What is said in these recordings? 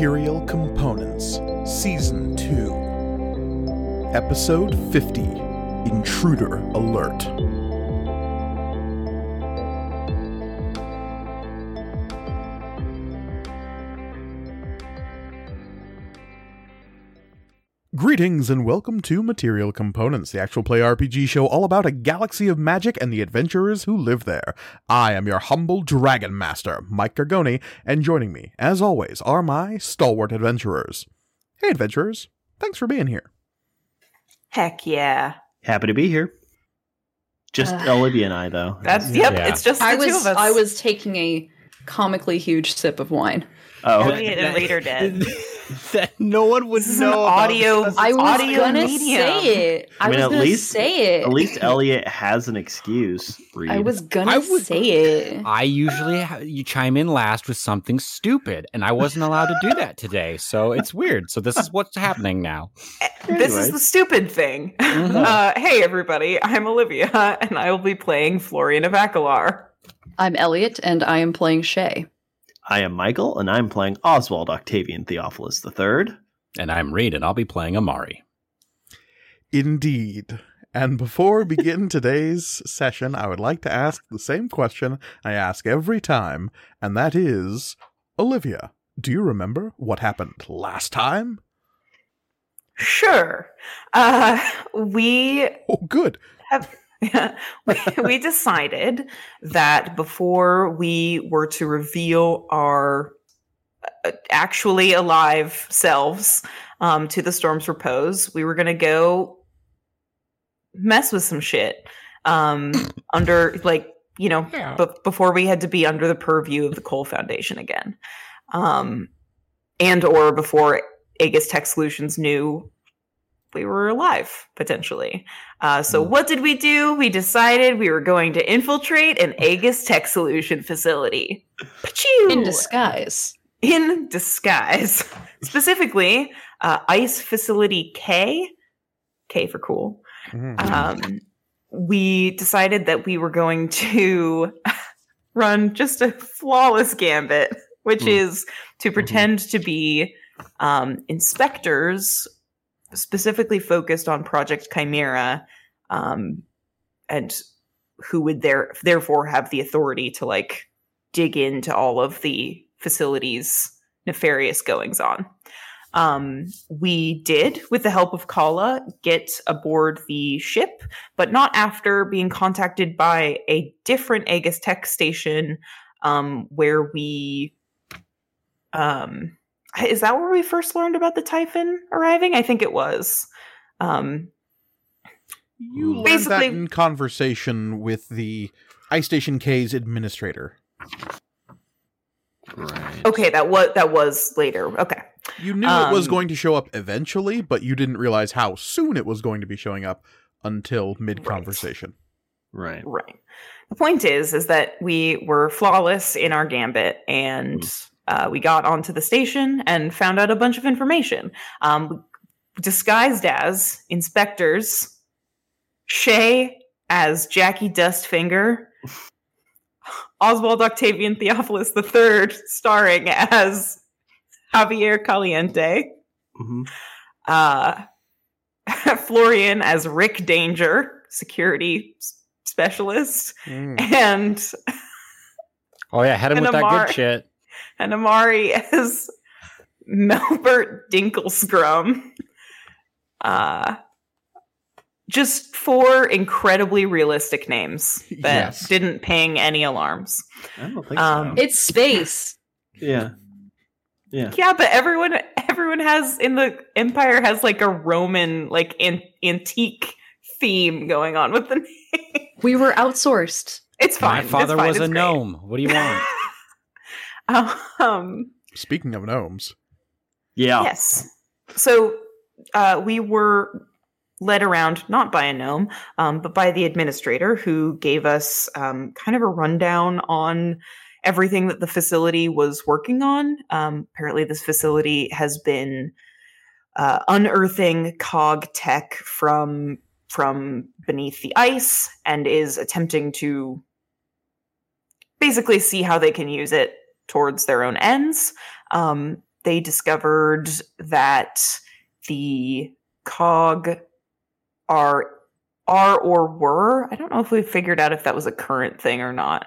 Material Components, Season 2, Episode 50, Intruder Alert. Greetings and welcome to Material Components, the actual play RPG show all about a galaxy of magic and the adventurers who live there. I am your humble Dragon Master, Mike Gargoni, and joining me, as always, are my stalwart adventurers. Hey adventurers, thanks for being here. Heck yeah. Happy to be here. Just Olivia and I, though. Yep, yeah. It's just the two of us. I was taking a comically huge sip of wine. Oh, Elliot and Reed did. That no one would know. I was gonna say it. At least Elliot has an excuse. Reed. I was gonna say it. I usually you chime in last with something stupid, and I wasn't allowed to do that today, so it's weird. So this is what's happening now. This is the stupid thing. Mm-hmm. Hey everybody, I'm Olivia, and I will be playing Florian of Akelar. I'm Elliot, and I am playing Shay. I am Michael, and I'm playing Oswald Octavian Theophilus III. And I'm Reed, and I'll be playing Amari. Indeed. And before we begin today's session, I would like to ask the same question I ask every time, and that is, Olivia, do you remember what happened last time? Sure. We decided that before we were to reveal our actually alive selves to the Storm's Repose, we were going to go mess with some shit before we had to be under the purview of the Cole Foundation again, and or before Aegis Tech Solutions knew we were alive, potentially. So what did we do? We decided we were going to infiltrate an Aegis Tech Solution facility. Pachoo! In disguise. In disguise. Specifically, ICE Facility K for cool. We decided that we were going to run just a flawless gambit, which is to pretend to be inspectors specifically focused on Project Chimera, and who would therefore have the authority to like dig into all of the facility's nefarious goings on. We did, with the help of Kala, get aboard the ship, but not after being contacted by a different Aegis Tech station, where we... Is that where we first learned about the Typhon arriving? I think it was. You learned that in conversation with the ICE Station K's administrator. Right. Okay, that was later. Okay. You knew it was going to show up eventually, but you didn't realize how soon it was going to be showing up until mid-conversation. Right. Right. The point is that we were flawless in our gambit, and... we got onto the station and found out a bunch of information. Disguised as inspectors, Shay as Jackie Dustfinger, Oswald Octavian Theophilus III starring as Javier Caliente, Florian as Rick Danger, security specialist, and... Oh yeah, hit him with that good shit. And Amari as Melbert Dinklescrum. Just four incredibly realistic names that didn't ping any alarms. I don't think so. It's space. Yeah. Yeah, but everyone has in the Empire has like a Roman, like antique theme going on with the name. We were outsourced. It's fine. My father was a gnome. What do you want? Speaking of gnomes. Yeah. Yes. So we were led around, not by a gnome, but by the administrator, who gave us kind of a rundown on everything that the facility was working on. Apparently this facility has been unearthing cog tech from beneath the ice, and is attempting to basically see how they can use it towards their own ends. they discovered that the COG were, I don't know if we figured out if that was a current thing or not,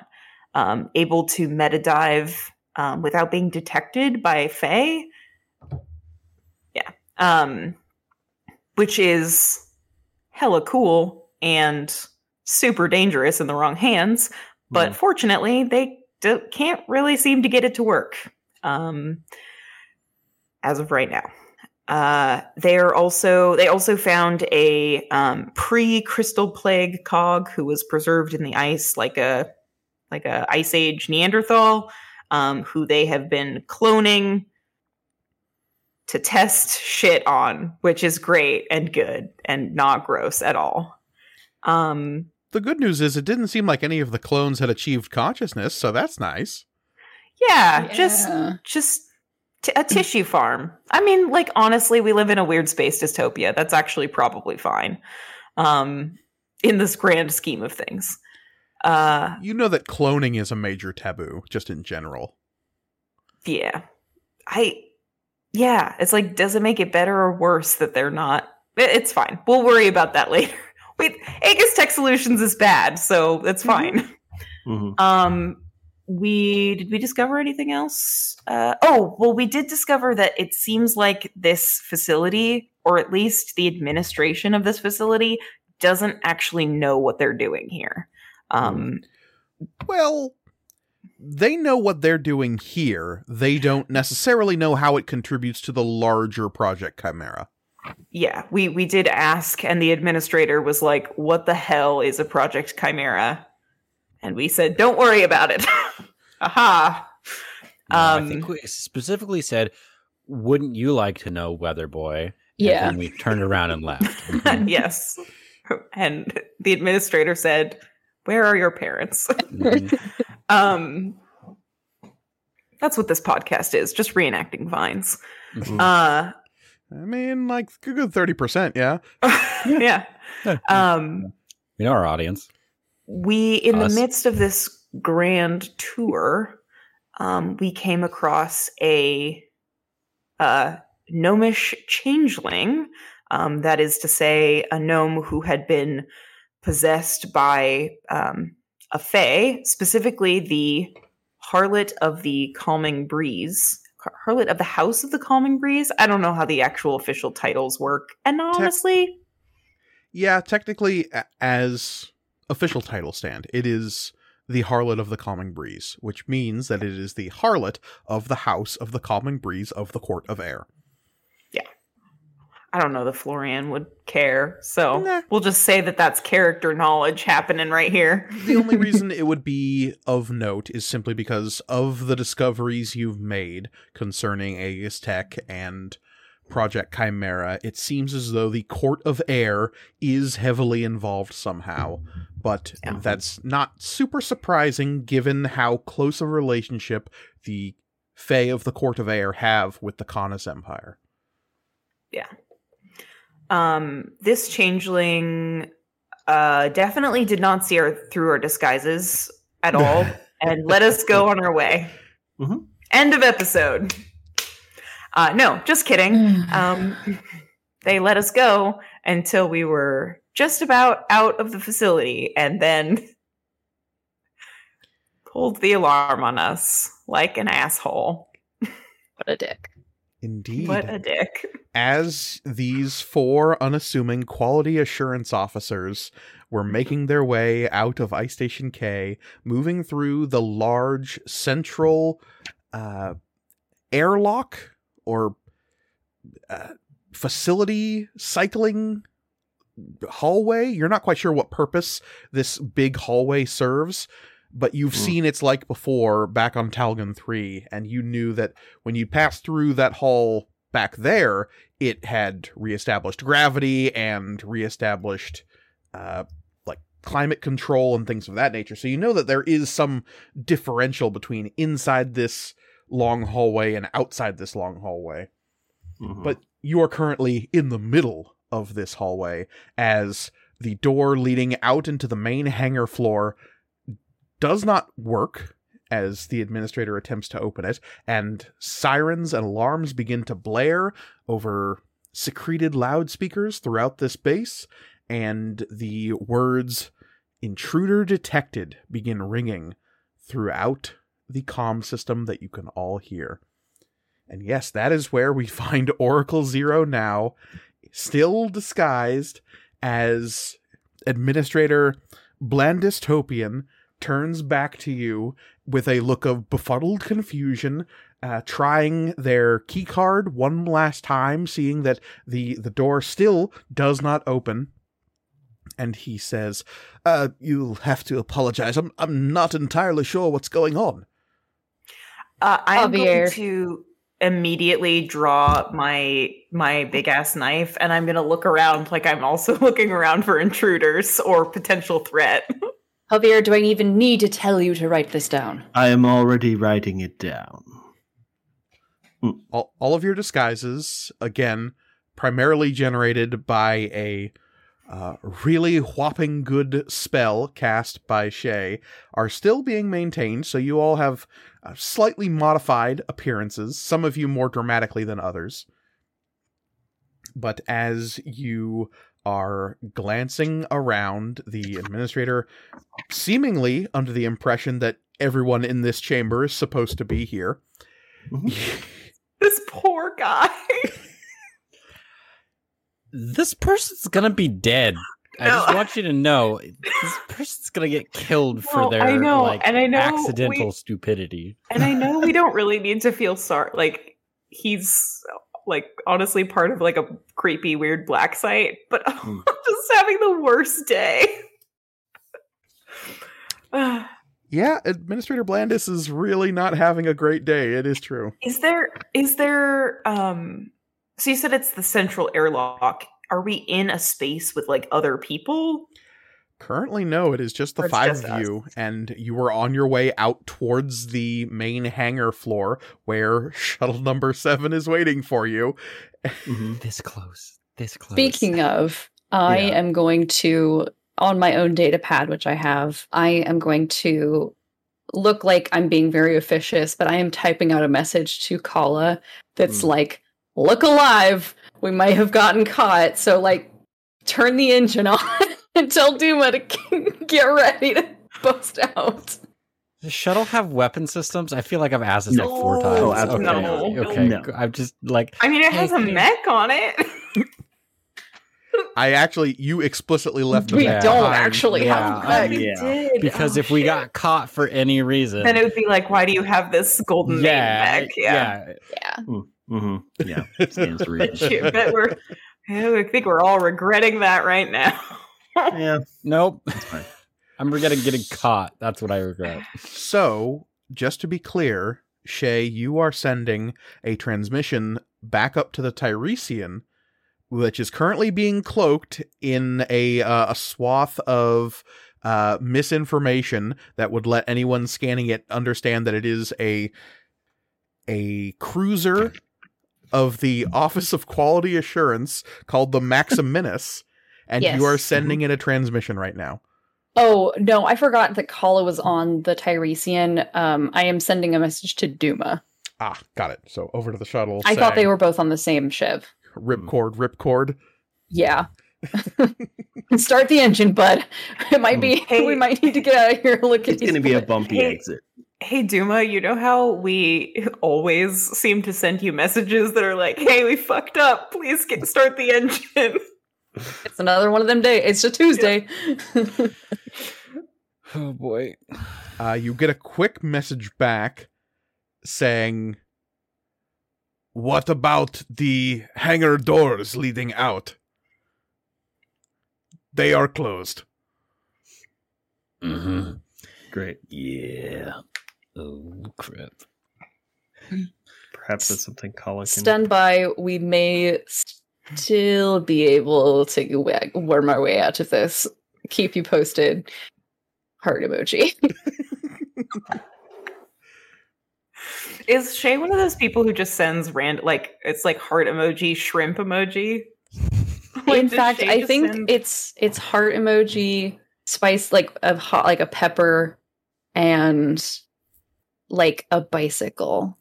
able to metadive without being detected by Fae. Yeah. Which is hella cool and super dangerous in the wrong hands. But fortunately, they can't really seem to get it to work as of right now. They also found a pre-crystal plague cog who was preserved in the ice like a Ice Age Neanderthal, who they have been cloning to test shit on, which is great and good and not gross at all. The good news is it didn't seem like any of the clones had achieved consciousness, so that's nice. Yeah. just a tissue farm. I mean, like, honestly, we live in a weird space dystopia. That's actually probably fine in this grand scheme of things. You know that cloning is a major taboo, just in general. Yeah, it's like, does it make it better or worse that they're not? It's fine. We'll worry about that later. Wait, Aegis Tech Solutions is bad, so that's fine. Mm-hmm. Did we discover anything else? We did discover that it seems like this facility, or at least the administration of this facility, doesn't actually know what they're doing here. Well, they know what they're doing here. They don't necessarily know how it contributes to the larger Project Chimera. Yeah, we did ask, and the administrator was like, what the hell is a Project Chimera? And we said, don't worry about it. Aha. I think we specifically said, wouldn't you like to know, Weather Boy? Yeah. And we turned around and left. Yes. And the administrator said, where are your parents? That's what this podcast is, just reenacting Vines. Mm-hmm. I mean, like, a good 30%, yeah? Yeah. We know our audience. In the midst of this grand tour, we came across a gnomish changeling. That is to say, a gnome who had been possessed by a fae, specifically the Harlot of the Calming Breeze. Harlot of the House of the Calming Breeze. I don't know how the actual official titles work. And honestly... technically, as official title stand, it is the Harlot of the Calming Breeze, which means that it is the Harlot of the House of the Calming Breeze of the Court of Air. Yeah. I don't know that Florian would care, so we'll just say that that's character knowledge happening right here. The only reason it would be of note is simply because of the discoveries you've made concerning Aegis Tech and Project Chimera, it seems as though the Court of Air is heavily involved somehow, but that's not super surprising given how close a relationship the Fae of the Court of Air have with the Khanus Empire. Yeah. This changeling definitely did not see her through our disguises at all and let us go on our way. Mm-hmm. End of episode. No, just kidding. They let us go until we were just about out of the facility and then pulled the alarm on us like an asshole. What a dick. Indeed. What a dick. As these four unassuming quality assurance officers were making their way out of Ice Station K, moving through the large central airlock or facility cycling hallway. You're not quite sure what purpose this big hallway serves, but you've seen its like before back on Talgon 3, and you knew that when you passed through that hall back there, it had reestablished gravity and reestablished like climate control and things of that nature. So you know that there is some differential between inside this long hallway and outside this long hallway. Mm-hmm. But you are currently in the middle of this hallway as the door leading out into the main hangar floor does not work as the administrator attempts to open it, and sirens and alarms begin to blare over secreted loudspeakers throughout this base, and the words "intruder detected" begin ringing throughout the comm system that you can all hear. And yes, that is where we find Oracle Zero now, still disguised as Administrator Blandistopian, turns back to you with a look of befuddled confusion, trying their keycard one last time, seeing that the door still does not open. And he says, you'll have to apologize. I'm not entirely sure what's going on. I'm going to immediately draw my big ass knife, and I'm going to look around like I'm also looking around for intruders or potential threat. Javier, do I even need to tell you to write this down? I am already writing it down. All of your disguises, again, primarily generated by a really whopping good spell cast by Shay, are still being maintained, so you all have slightly modified appearances, some of you more dramatically than others. But as you are glancing around, the administrator, seemingly under the impression that everyone in this chamber is supposed to be here. This poor guy. This person's gonna be dead. No. I just want you to know, this person's gonna get killed for accidental stupidity. And I know we don't really need to feel sorry. Like, he's honestly part of a creepy, weird black site, but I'm just having the worst day. Yeah, Administrator Blandis is really not having a great day. It is true. So you said it's the central airlock. Are we in a space with other people? Currently, no. It is just the five of you, and you were on your way out towards the main hangar floor where shuttle number 7 is waiting for you. Mm-hmm. This close. Speaking of, I am going to, on my own data pad, which I have, I am going to look like I'm being very officious, but I am typing out a message to Kala that's look alive, we might have gotten caught, so turn the engine on and tell Duma to get ready to bust out. Does shuttle have weapon systems? I feel like I've asked this four times. No. I'm just it has a mech on it. You explicitly left the mech. We don't actually have a mech. We did. Because if we got caught for any reason, then it would be why do you have this golden mech? Yeah. Mm. Mm-hmm. Yeah, stands real. I think we're all regretting that right now. Yeah, nope. That's fine. I'm regretting getting caught. That's what I regret. So, just to be clear, Shay, you are sending a transmission back up to the Tyresian, which is currently being cloaked in a swath of misinformation that would let anyone scanning it understand that it is a cruiser of the Office of Quality Assurance called the Maximinus, and yes. You are sending in a transmission right now. Oh, no, I forgot that Kala was on the Tyresian. I am sending a message to Duma. Ah, got it. So over to the shuttle. I thought they were both on the same shiv. Ripcord. Yeah. Start the engine, bud. It might be, we might need to get out of here. Look, it's going to be a bumpy exit. Hey, Duma, you know how we always seem to send you messages that are hey, we fucked up. Please start the engine. It's another one of them days. It's a Tuesday. Yeah. Oh, boy. You get a quick message back saying, what about the hangar doors leading out? They are closed. Mm-hmm. Great. Yeah. Oh, crap. Perhaps that's something Kala can... Stand by. We may still be able to worm our way out of this. Keep you posted. Heart emoji. Is Shay one of those people who just sends random... it's heart emoji, shrimp emoji? In fact, I think it's heart emoji, spice, a pepper, and... like a bicycle,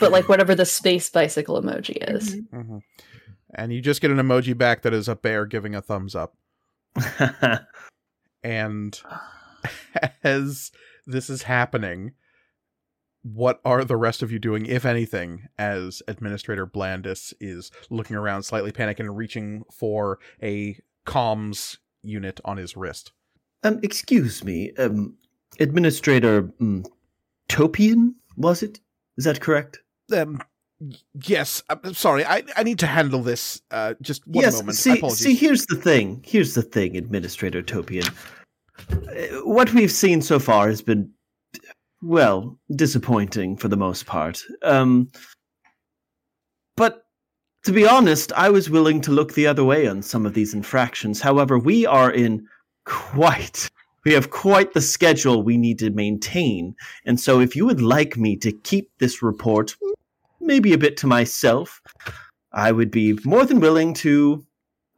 but like whatever the space bicycle emoji is. Mm-hmm. And you just get an emoji back that is a bear giving a thumbs up. And as this is happening, what are the rest of you doing, if anything, as Administrator Blandis is looking around, slightly panicked, and reaching for a comms unit on his wrist? Excuse me, Administrator Topian, was it? Is that correct? Yes, I'm sorry, I need to handle this, just one moment. See, here's the thing, Administrator Topian. What we've seen so far has been, well, disappointing for the most part. But to be honest, I was willing to look the other way on some of these infractions. However, we are in we have quite the schedule we need to maintain. And so if you would like me to keep this report maybe a bit to myself, I would be more than willing to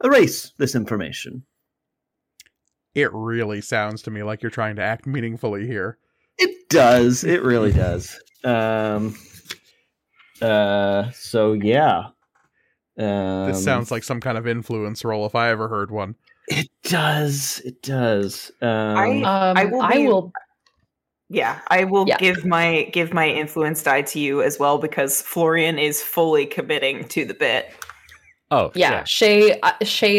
erase this information. It really sounds to me like you're trying to act meaningfully here. It does. It really does. So, yeah. This sounds like some kind of influence role if I ever heard one. It does. It does. I will give my influence die to you as well, because Florian is fully committing to the bit. Oh, yeah. Shay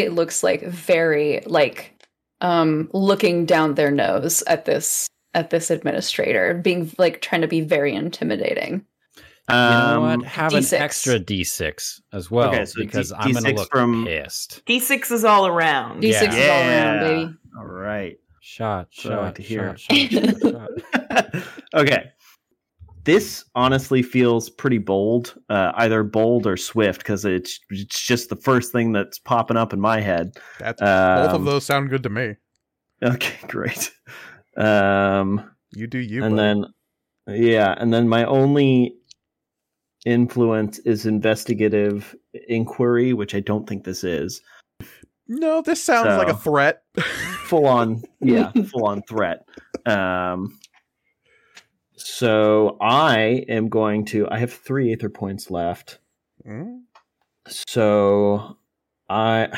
looks like very like looking down their nose at this administrator, being like trying to be very intimidating. You know what? Have D6. An extra D6 as well, okay, so because I'm going to look pissed. D6 is all around. D6 is all around, baby. All right. Shot. Okay. This honestly feels pretty bold, either bold or swift, because it's just the first thing that's popping up in my head. Both of those sound good to me. Okay, great. You do you, and buddy. then my only influence is investigative inquiry, which I don't think this is. No, this sounds like a threat. full on threat. So I am going to, I have 3 Aether points left. Mm. So I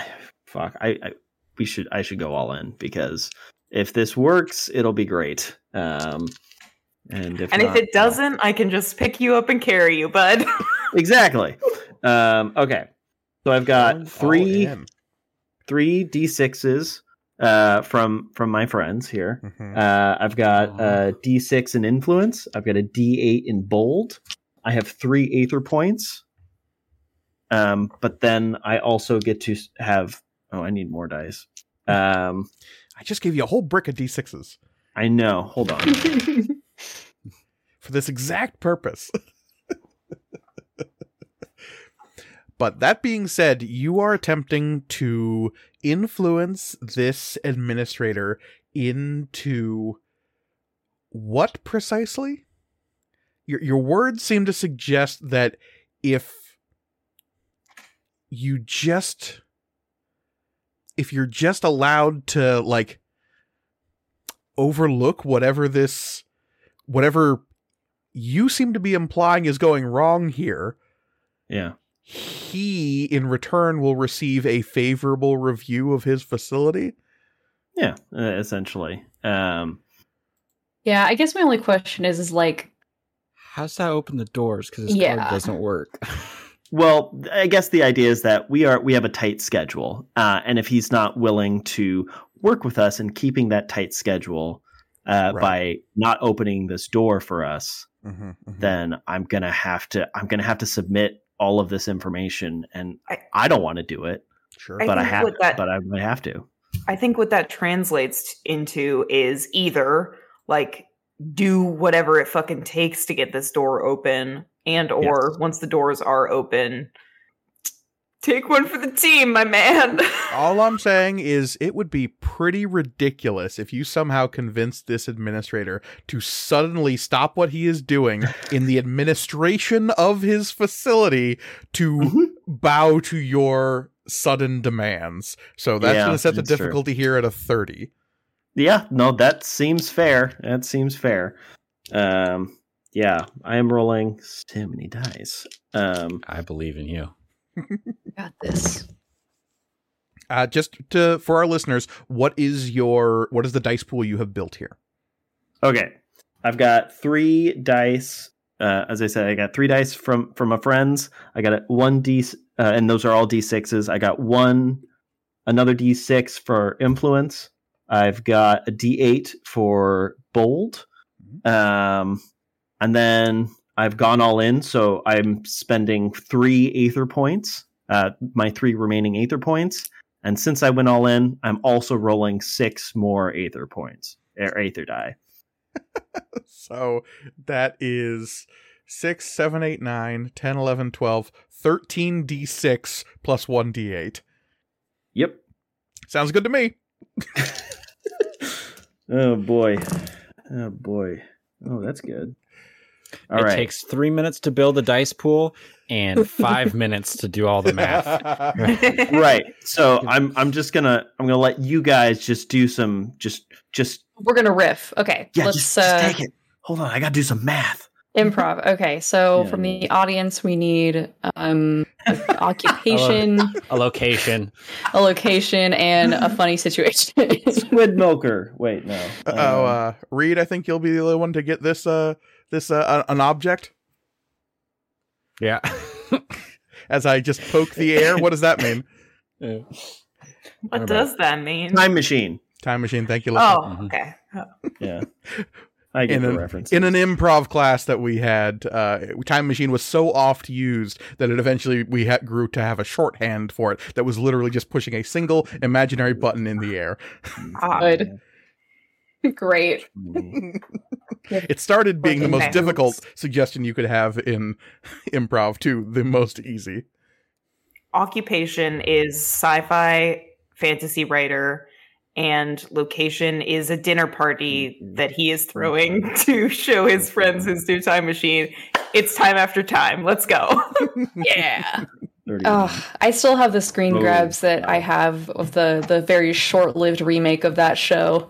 should go all in, because if this works, it'll be great. And if it doesn't, I can just pick you up and carry you, bud. Exactly. Okay. So I've got three D6s from my friends here. Mm-hmm. I've got a D6 in influence. I've got a D8 in bold. I have 3 Aether points. But then I also get to have... Oh, I need more dice. I just gave you a whole brick of D6s. I know. Hold on. For this exact purpose. But that being said, you are attempting to influence this administrator into what precisely? Your words seem to suggest that if you're just allowed to like overlook whatever you seem to be implying is going wrong here. Yeah. He, in return, will receive a favorable review of his facility? Yeah, essentially. I guess my only question is like... How's that open the doors? Because his card doesn't work. Well, I guess the idea is that we have a tight schedule. And if he's not willing to work with us in keeping that tight schedule by not opening this door for us, then I'm gonna have to submit all of this information, and I don't want to do it, sure, but I might have to. I think what that translates into is either like do whatever it fucking takes to get this door open, and or once the doors are open, take one for the team, my man. All I'm saying is it would be pretty ridiculous if you somehow convinced this administrator to suddenly stop what he is doing in the administration of his facility to bow to your sudden demands. So that's going to set the difficulty here at a 30. Yeah, no, that seems fair. Yeah, I am rolling so many dice. I believe in you. Got this. For our listeners, what is the dice pool you have built here? Okay, I've got three dice. As I said, I got three dice from a friend's. I got one D, and those are all D6s. I got another D6 for influence. I've got a D8 for bold. And then I've gone all in, so I'm spending 3 Aether points, my 3 remaining Aether points. And since I went all in, I'm also rolling 6 more Aether points, or Aether die. So that is 6, 7, 8, 9, 10, 11, 12, 13 D6 plus 1 D8. Yep. Sounds good to me. Oh, boy. Oh, boy. Oh, that's good. All right. It takes 3 minutes to build a dice pool and 5 minutes to do all the math. Right. So I'm gonna let you guys just do some just we're gonna riff. Okay. Yeah, let's just take it. Hold on, I gotta do some math. Improv. Okay. So from the audience we need occupation. A location. A location and a funny situation. Squid milker. Wait, no. Reed, I think you'll be the only one to get this an object. Yeah. As I just poke the air, what does that mean? Yeah. What does that mean? Time machine. Thank you. Lisa. Oh, okay. Oh. Yeah. I get the reference. In an improv class that we had, Time Machine was so oft used that it eventually grew to have a shorthand for it that was literally just pushing a single imaginary button in the air. Good. Great. It started being the most difficult suggestion you could have in improv to the most easy. Occupation is sci-fi fantasy writer, and location is a dinner party that he is throwing to show his friends his new time machine. It's time after time. Let's go. Yeah. I still have the screen grabs that I have of the very short-lived remake of that show.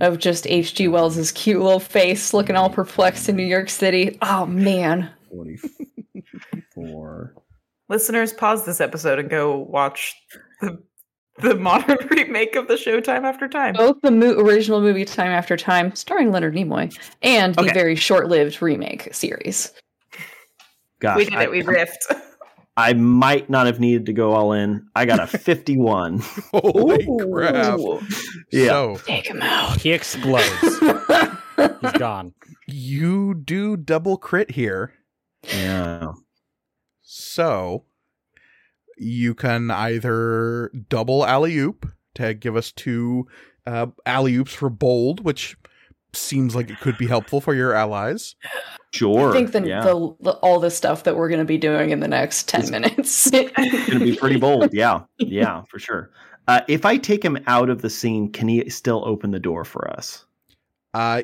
Of just H.G. Wells' cute little face looking all perplexed in New York City. Oh, man. 44. Listeners, pause this episode and go watch the modern remake of the show Time After Time. Both the original movie Time After Time, starring Leonard Nimoy, and the very short-lived remake series. Gosh, we did it. We riffed. I might not have needed to go all in. I got a 51. Holy crap. Yeah. So, take him out. He explodes. He's gone. You do double crit here. Yeah. So you can either double alley-oop to give us 2 alley-oops for bold, which seems like it could be helpful for your allies. Sure. I think all the stuff that we're going to be doing in the next 10 minutes is going to be pretty bold. Yeah. Yeah, for sure. If I take him out of the scene, can he still open the door for us?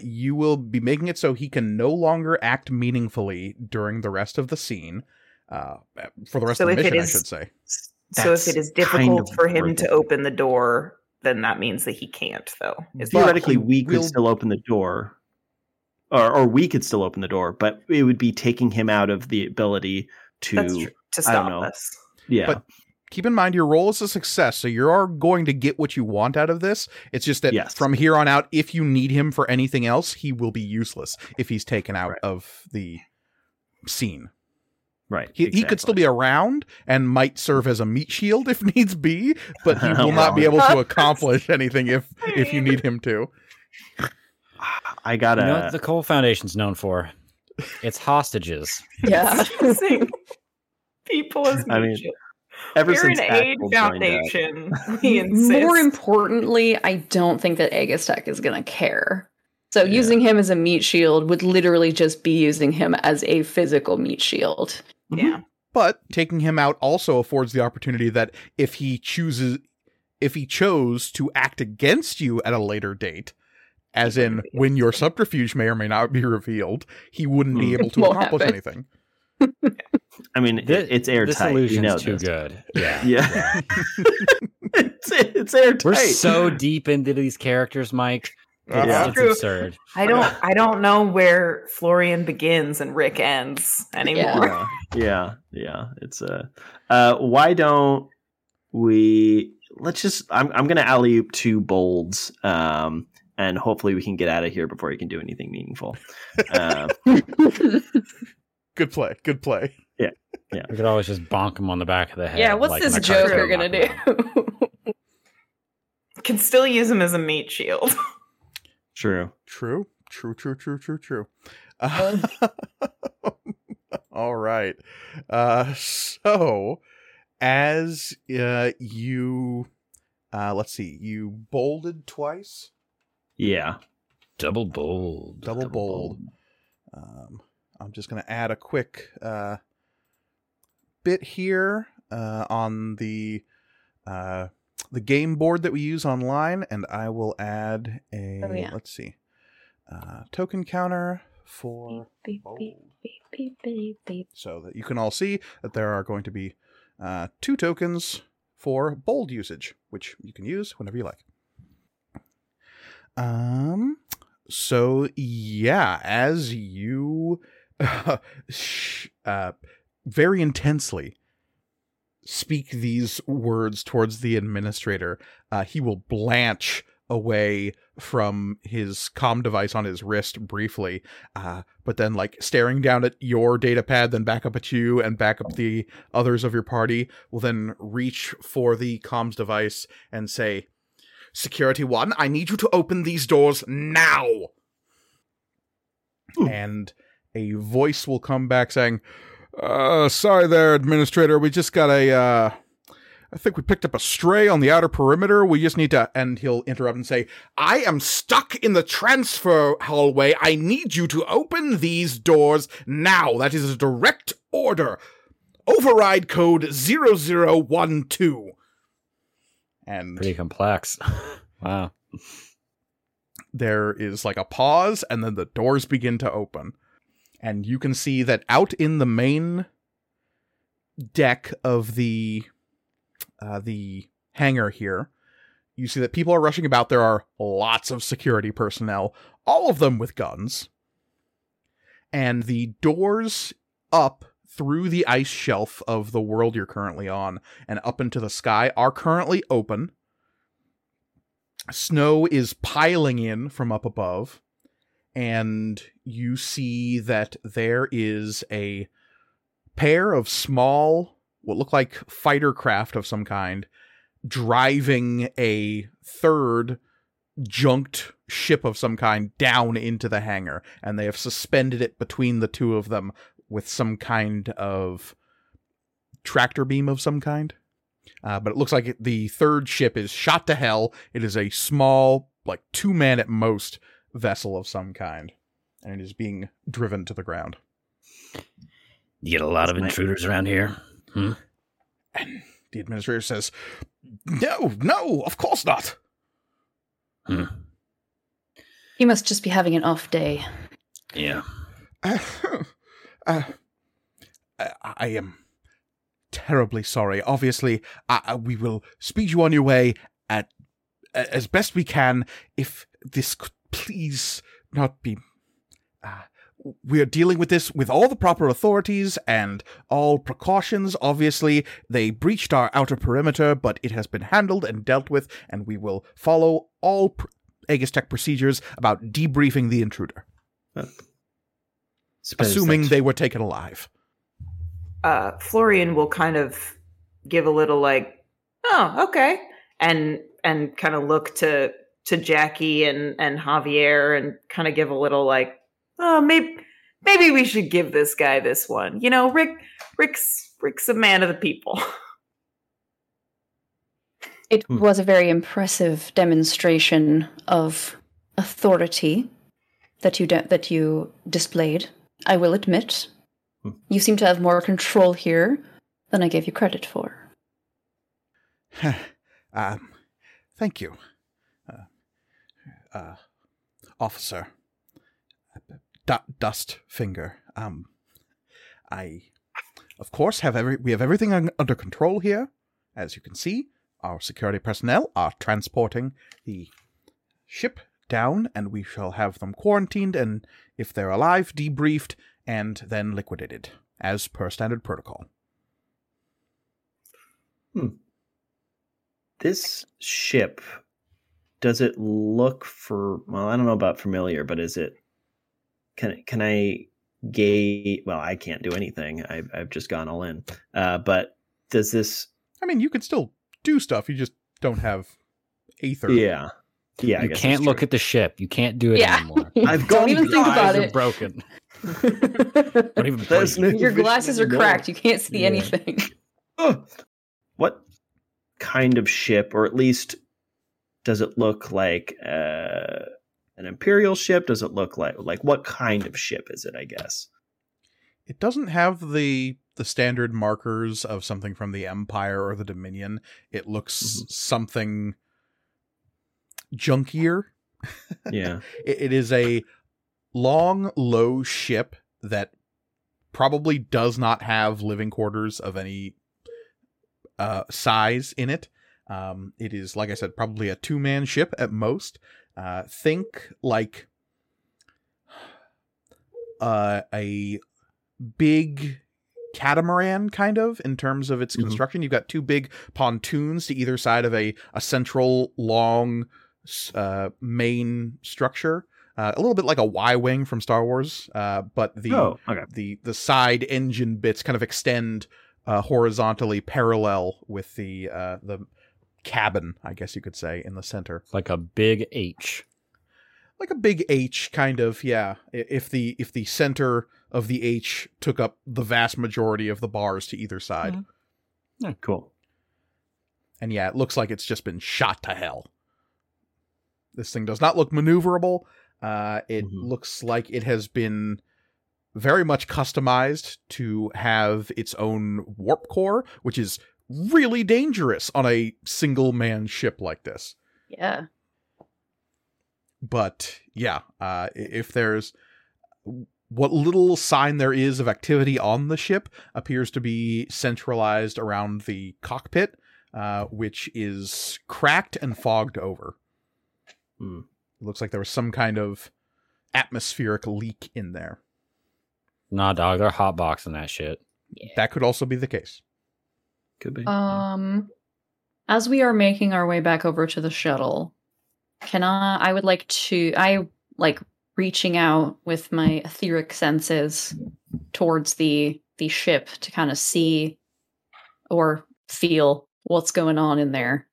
You will be making it so he can no longer act meaningfully during the rest of the scene. For the rest of the mission, I should say. So if it is difficult for him to open the door, then that means that he can't, though. Theoretically, we could still open the door. Or we could still open the door, but it would be taking him out of the ability to stop us. Yeah. But keep in mind, your role is a success, so you are going to get what you want out of this. It's just that from here on out, if you need him for anything else, he will be useless if he's taken out of the scene. Right. He could still be around and might serve as a meat shield if needs be, but he will not be able to accomplish anything if you need him to. I gotta. You know what the Cole Foundation's known for? It's hostages. Yeah. People as meat shield. We're an aid foundation. We insist. More importantly, I don't think that Aegis Tech is going to care. So using him as a meat shield would literally just be using him as a physical meat shield. Yeah. But taking him out also affords the opportunity that if he chose to act against you at a later date, as in when your subterfuge may or may not be revealed, he wouldn't be able to accomplish anything. I mean, it's airtight. This illusion's too good. Yeah. It's airtight. We're so deep into these characters, Mike. It's absurd. I don't know where Florian begins and Rick ends anymore. Yeah. It's why don't we? Let's just. I'm gonna alley-oop two bolds. And hopefully we can get out of here before he can do anything meaningful. Good play. Yeah. We could always just bonk him on the back of the head. Yeah. What's like this Joker gonna do? Can still use him as a meat shield. True. All right. So as you, let's see, you bolded twice. Yeah. Double bold. I'm just going to add a quick bit here on the game board that we use online, and I will add a let's see, token counter for bold. So that you can all see that there are going to be 2 tokens for bold usage, which you can use whenever you like. So yeah, as you very intensely speak these words towards the administrator, he will blanch away from his comm device on his wrist briefly, but then like staring down at your data pad, then back up at you and back up the others of your party, will then reach for the comms device and say, Security 1, I need you to open these doors now. Ooh. And a voice will come back saying, sorry there, Administrator. We just got a, I think we picked up a stray on the outer perimeter. We just need to, and he'll interrupt and say, I am stuck in the transfer hallway. I need you to open these doors now. That is a direct order. Override code 0012. And pretty complex. Wow. There is like a pause, and then the doors begin to open. And you can see that out in the main deck of the hangar here, you see that people are rushing about. There are lots of security personnel, all of them with guns. And the doors up through the ice shelf of the world you're currently on and up into the sky are currently open. Snow is piling in from up above, and you see that there is a pair of small, what look like fighter craft of some kind, driving a third junked ship of some kind down into the hangar, and they have suspended it between the two of them with some kind of tractor beam of some kind. But it looks like the third ship is shot to hell. It is a small, like 2-man at most, vessel of some kind. And it is being driven to the ground. You get a lot of intruders around here. And the administrator says, No, of course not. He must just be having an off day. Yeah. I am terribly sorry. Obviously, we will speed you on your way as best we can. If this could please not be... we are dealing with this with all the proper authorities and all precautions. Obviously, they breached our outer perimeter, but it has been handled and dealt with, and we will follow all Aegis Tech procedures about debriefing the intruder. Assuming they were taken alive. Florian will kind of give a little like, oh, okay. And kind of look to Jackie and Javier and kind of give a little like, oh, maybe we should give this guy this one. You know, Rick's a man of the people. It was a very impressive demonstration of authority that you displayed. I will admit, you seem to have more control here than I gave you credit for. Thank you, Officer Dustfinger. I, of course, we have everything under control here. As you can see, our security personnel are transporting the ship down, and we shall have them quarantined, and if they're alive, debriefed, and then liquidated, as per standard protocol. This ship, does it look for... Well, I don't know about familiar, but is it... Can I gauge... Well, I can't do anything. I've just gone all in. But does this... I mean, you could still do stuff. You just don't have Aether. Yeah. Yeah, you can't look at the ship. You can't do it anymore. I've gone. Don't even think about it. Broken. Don't even your glasses are cracked. You can't see anything. What kind of ship, or at least, does it look like an Imperial ship? Does it look like what kind of ship is it? I guess it doesn't have the standard markers of something from the Empire or the Dominion. It looks something junkier. Yeah. It is a long, low ship that probably does not have living quarters of any size in it. It is, like I said, probably a two-man ship at most. Think like a big catamaran, kind of, in terms of its construction. You've got two big pontoons to either side of a central, long... main structure, a little bit like a Y-wing from Star Wars, but the side engine bits kind of extend horizontally parallel with the cabin, I guess you could say, in the center. Like a big H, kind of, yeah. If the center of the H took up the vast majority of the bars to either side. Yeah. Cool. And yeah, it looks like it's just been shot to hell. This thing does not look maneuverable. It looks like it has been very much customized to have its own warp core, which is really dangerous on a single-man ship like this. Yeah. But, yeah, if there's... What little sign there is of activity on the ship appears to be centralized around the cockpit, which is cracked and fogged over. It looks like there was some kind of atmospheric leak in there. Nah, dog, they're hotboxing that shit. Yeah. That could also be the case. Could be. As we are making our way back over to the shuttle, I would like reaching out with my etheric senses towards the ship to kind of see or feel what's going on in there.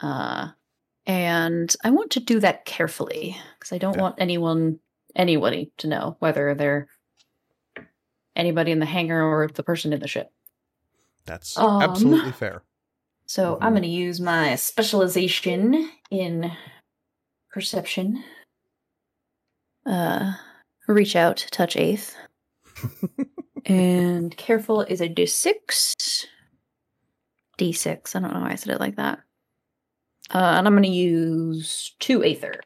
And I want to do that carefully because I don't want anybody to know, whether they're anybody in the hangar or the person in the ship. That's absolutely fair. So I'm going to use my specialization in perception. Reach out, touch eighth. And careful is a D6. D6. I don't know why I said it like that. And I'm going to use 2 Aether.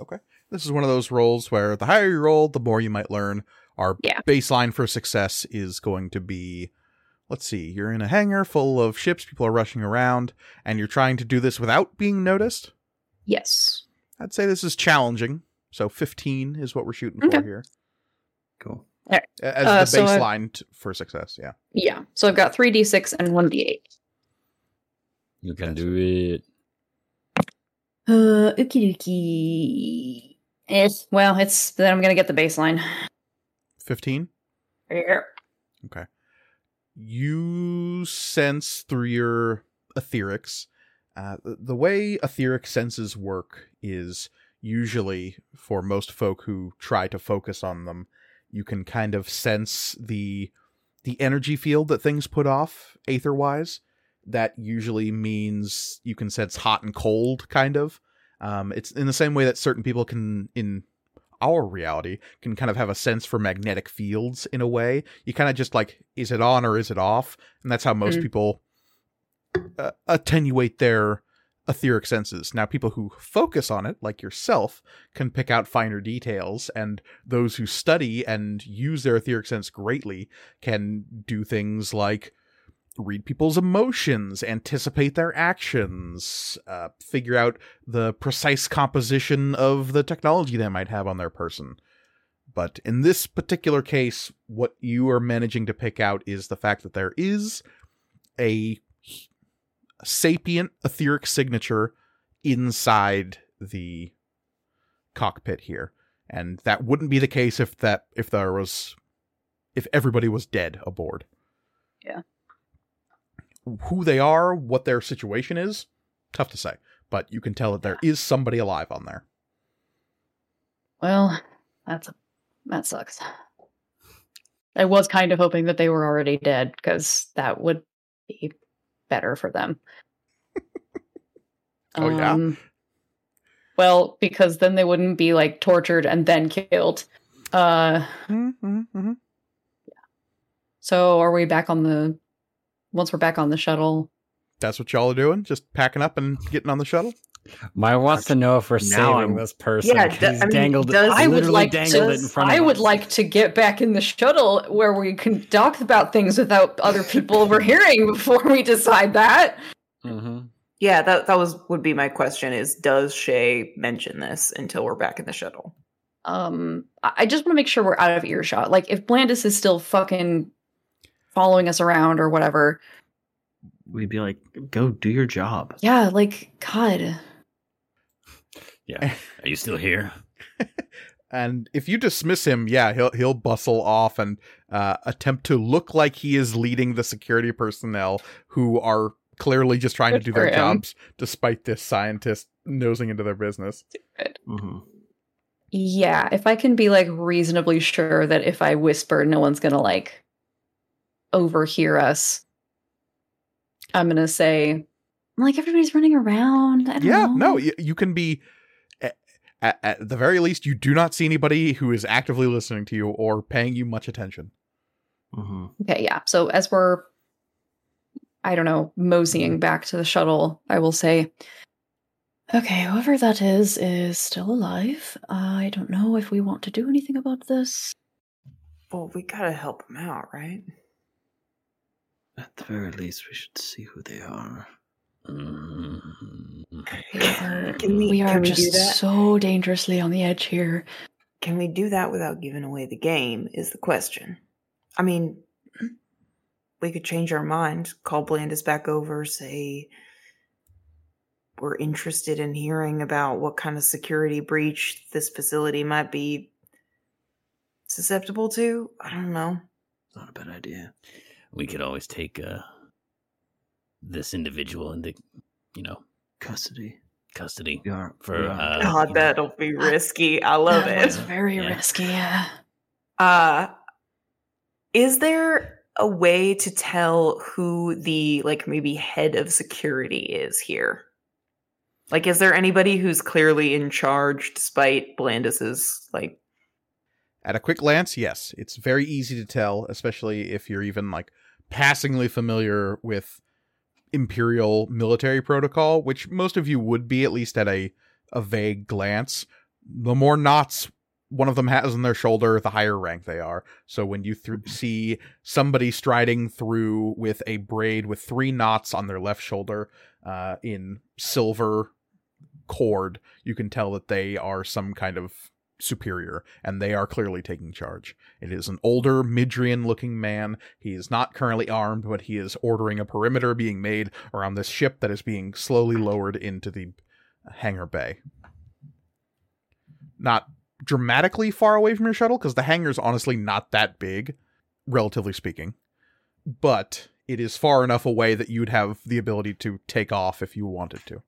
Okay. This is one of those rolls where the higher you roll, the more you might learn. Our baseline for success is going to be, let's see, you're in a hangar full of ships, people are rushing around, and you're trying to do this without being noticed? Yes. I'd say this is challenging. So 15 is what we're shooting for here. Cool. All right. As the baseline for success, yeah. Yeah. So I've got 3d6 and 1d8. You can do it. Okie dokie. Then I'm going to get the baseline. 15? Yeah. Okay. You sense through your etherics. The way etheric senses work is usually, for most folk who try to focus on them, you can kind of sense the energy field that things put off, aether-wise. That usually means you can sense hot and cold, kind of. It's in the same way that certain people can, in our reality, can kind of have a sense for magnetic fields in a way. You kind of just like, is it on or is it off? And that's how most people attenuate their etheric senses. Now, people who focus on it, like yourself, can pick out finer details, and those who study and use their etheric sense greatly can do things like read people's emotions, anticipate their actions, figure out the precise composition of the technology they might have on their person. But in this particular case, what you are managing to pick out is the fact that there is a sapient etheric signature inside the cockpit here. And that wouldn't be the case if everybody was dead aboard. Yeah. Who they are, what their situation is, tough to say. But you can tell that there is somebody alive on there. Well, that sucks. I was kind of hoping that they were already dead, because that would be better for them. Oh, yeah? Well, because then they wouldn't be, tortured and then killed. Yeah. So are we back on the... Once we're back on the shuttle... That's what y'all are doing? Just packing up and getting on the shuttle? Maya wants to know if we're saving this person. Yeah, I would like to dangle it in front of us. I would like to get back in the shuttle where we can talk about things without other people overhearing before we decide that. Mm-hmm. Yeah, that would be my question, is does Shay mention this until we're back in the shuttle? I just want to make sure we're out of earshot. If Blandis is still fucking following us around or whatever... We'd be like, go do your job. Yeah, God. Yeah. Are you still here? And if you dismiss him, yeah, he'll bustle off and attempt to look like he is leading the security personnel who are... clearly just trying to do their jobs, despite this scientist nosing into their business. Mm-hmm. Yeah, if I can be, reasonably sure that if I whisper, no one's going to, overhear us, I'm going to say, everybody's running around. I don't know. No, you can be, at the very least, you do not see anybody who is actively listening to you or paying you much attention. Mm-hmm. Okay, yeah. So as we're moseying back to the shuttle, I will say, okay, whoever that is still alive. I don't know if we want to do anything about this. Well, we gotta help them out, right? At the very least, we should see who they are. We are just so dangerously on the edge here. Can we do that without giving away the game, is the question. I mean... we could change our mind, call Blandis back over, say we're interested in hearing about what kind of security breach this facility might be susceptible to. I don't know. Not a bad idea. We could always take this individual into, custody. That'll be risky. I love it. It's very risky, yeah. Is there... a way to tell who the maybe head of security is here? Is there anybody who's clearly in charge despite Blandis's At a quick glance, yes. It's very easy to tell, especially if you're even passingly familiar with Imperial military protocol, which most of you would be, at least at a vague glance. The more knots one of them has on their shoulder, the higher rank they are. So when you see somebody striding through with a braid with 3 knots on their left shoulder in silver cord, you can tell that they are some kind of superior, and they are clearly taking charge. It is an older, Midrian-looking man. He is not currently armed, but he is ordering a perimeter being made around this ship that is being slowly lowered into the hangar bay. Not dramatically far away from your shuttle, because the hangar's honestly not that big, relatively speaking. But it is far enough away that you'd have the ability to take off if you wanted to.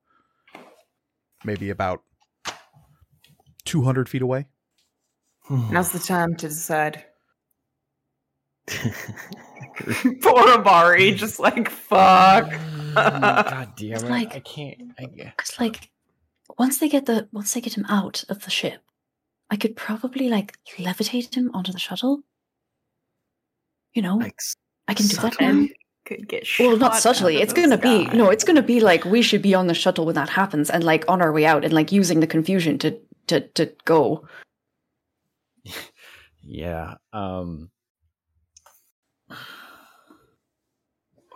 Maybe about 200 feet away. Now's the time to decide. Poor Amari, just fuck. God damn it. I can't. Because once they get him out of the ship, I could probably, levitate him onto the shuttle. I can do that now. Could get shot. Well, not subtly. It's going to be, we should be on the shuttle when that happens, and, on our way out, and, using the confusion to go. Yeah,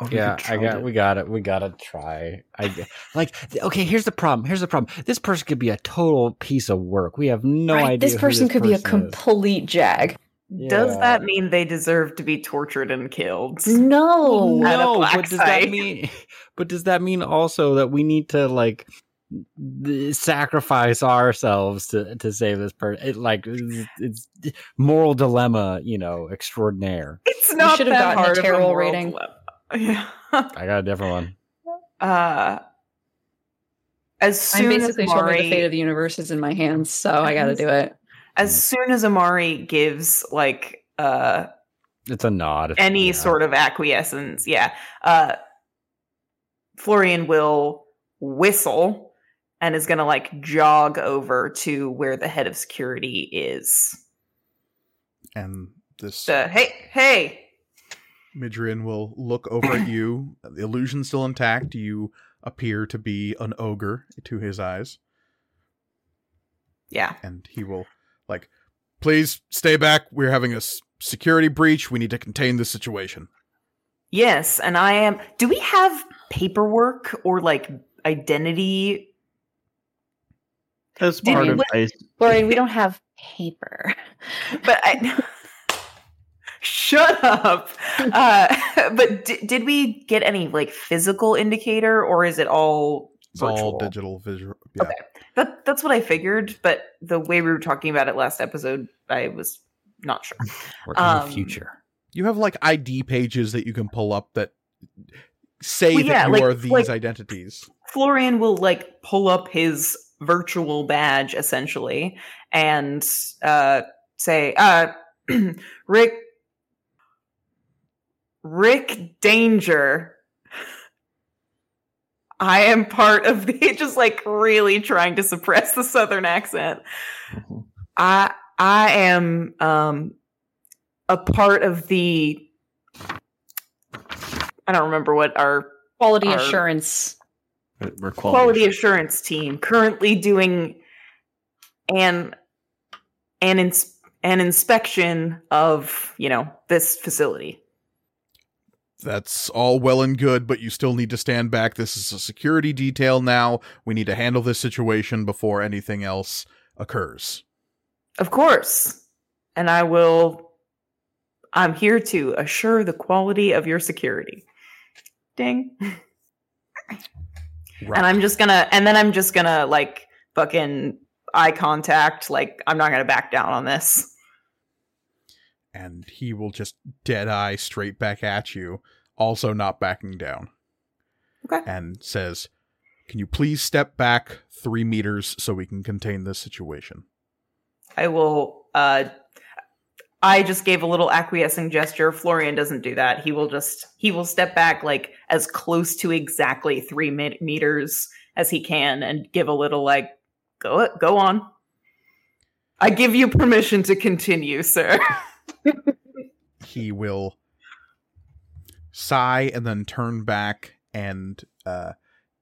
Oh, yeah, we gotta try. Here's the problem. This person could be a total piece of work. We have no idea. This person could be a complete jag. Yeah. Does that mean they deserve to be tortured and killed? No. But does that mean also that we need to sacrifice ourselves to save this person? It's moral dilemma, extraordinaire. It's not that hard of a moral rating. Yeah. I got a different one. I'm basically sure the fate of the universe is in my hands, so I got to do it. As soon as Amari gives it's a nod, any sort of acquiescence, Florian will whistle and is going to jog over to where the head of security is. And this hey. Midrin will look over at you. The illusion's still intact. You appear to be an ogre to his eyes. Yeah. And he will, please stay back. We're having a security breach. We need to contain this situation. Yes, and I am... Do we have paperwork or, identity? That's part of ICE. Lori, we don't have paper. But I... Shut up. But did we get any physical indicator, or is it all virtual? It's all digital visual. Yeah. Okay. That's what I figured, but the way we were talking about it last episode, I was not sure. We're in the future. You have ID pages that you can pull up that say are these identities. Florian will pull up his virtual badge essentially and say, Rick Danger. I am part of the... Just really trying to suppress the southern accent. Mm-hmm. I am a part of the... I don't remember what our... Quality assurance. We're quality assurance team. Currently doing an inspection of, this facility. That's all well and good, but you still need to stand back. This is a security detail now. We need to handle this situation before anything else occurs. Of course. And I'm here to assure the quality of your security. Ding. Right. And I'm just gonna fucking eye contact. I'm not gonna back down on this. And he will just dead eye straight back at you, also not backing down. Okay. And says, can you please step back 3 meters so we can contain this situation? I will. I just gave a little acquiescing gesture. Florian doesn't do that. He will step back as close to exactly 3 meters as he can and give a little go on. I give you permission to continue, sir. He will sigh and then turn back, and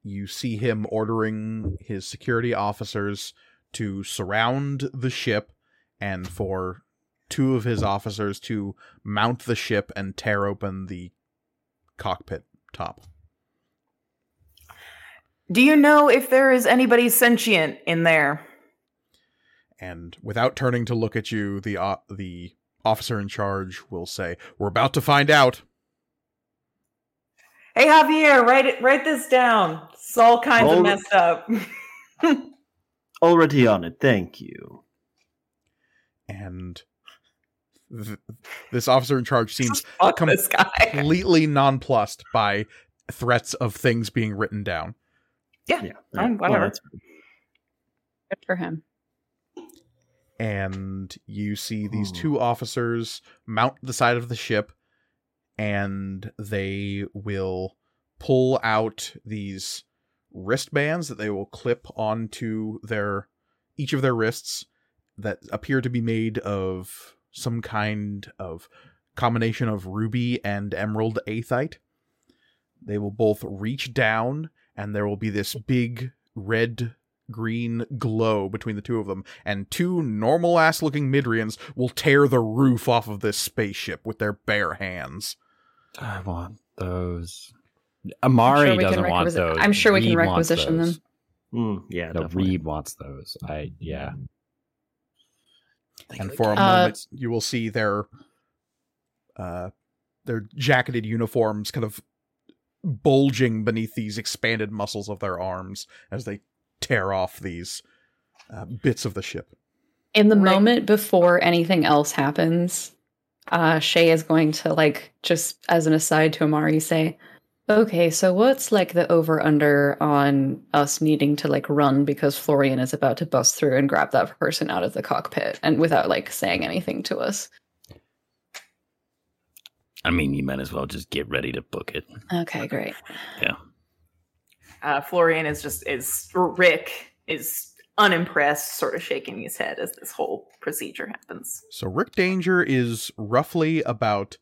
you see him ordering his security officers to surround the ship and for two of his officers to mount the ship and tear open the cockpit top. Do you know if there is anybody sentient in there? And without turning to look at you, the officer in charge will say, we're about to find out. Hey, Javier, write this down. It's all kinds of messed up. Already on it, thank you. And this officer in charge seems completely nonplussed by threats of things being written down. Yeah. Whatever. Good for him. And you see these two officers mount the side of the ship, and they will pull out these wristbands that they will clip onto each of their wrists that appear to be made of some kind of combination of ruby and emerald aethite. They will both reach down, and there will be this big red green glow between the two of them, and two normal ass looking Midrians will tear the roof off of this spaceship with their bare hands. I want those. Amari doesn't want those. I'm sure we can requisition them. Yeah, no, Reed wants those. Yeah. And for a moment, you will see their jacketed uniforms kind of bulging beneath these expanded muscles of their arms as they tear off these bits of the ship. In the moment before anything else happens, Shay is going to, like, just as an aside to Amari, say, okay, so what's like the over-under on us needing to like run because Florian is about to bust through and grab that person out of the cockpit and without like saying anything to us? I mean, you might as well just get ready to book it. Okay, great. Yeah. Florian Rick is unimpressed, sort of shaking his head as this whole procedure happens. So Rick Danger is roughly about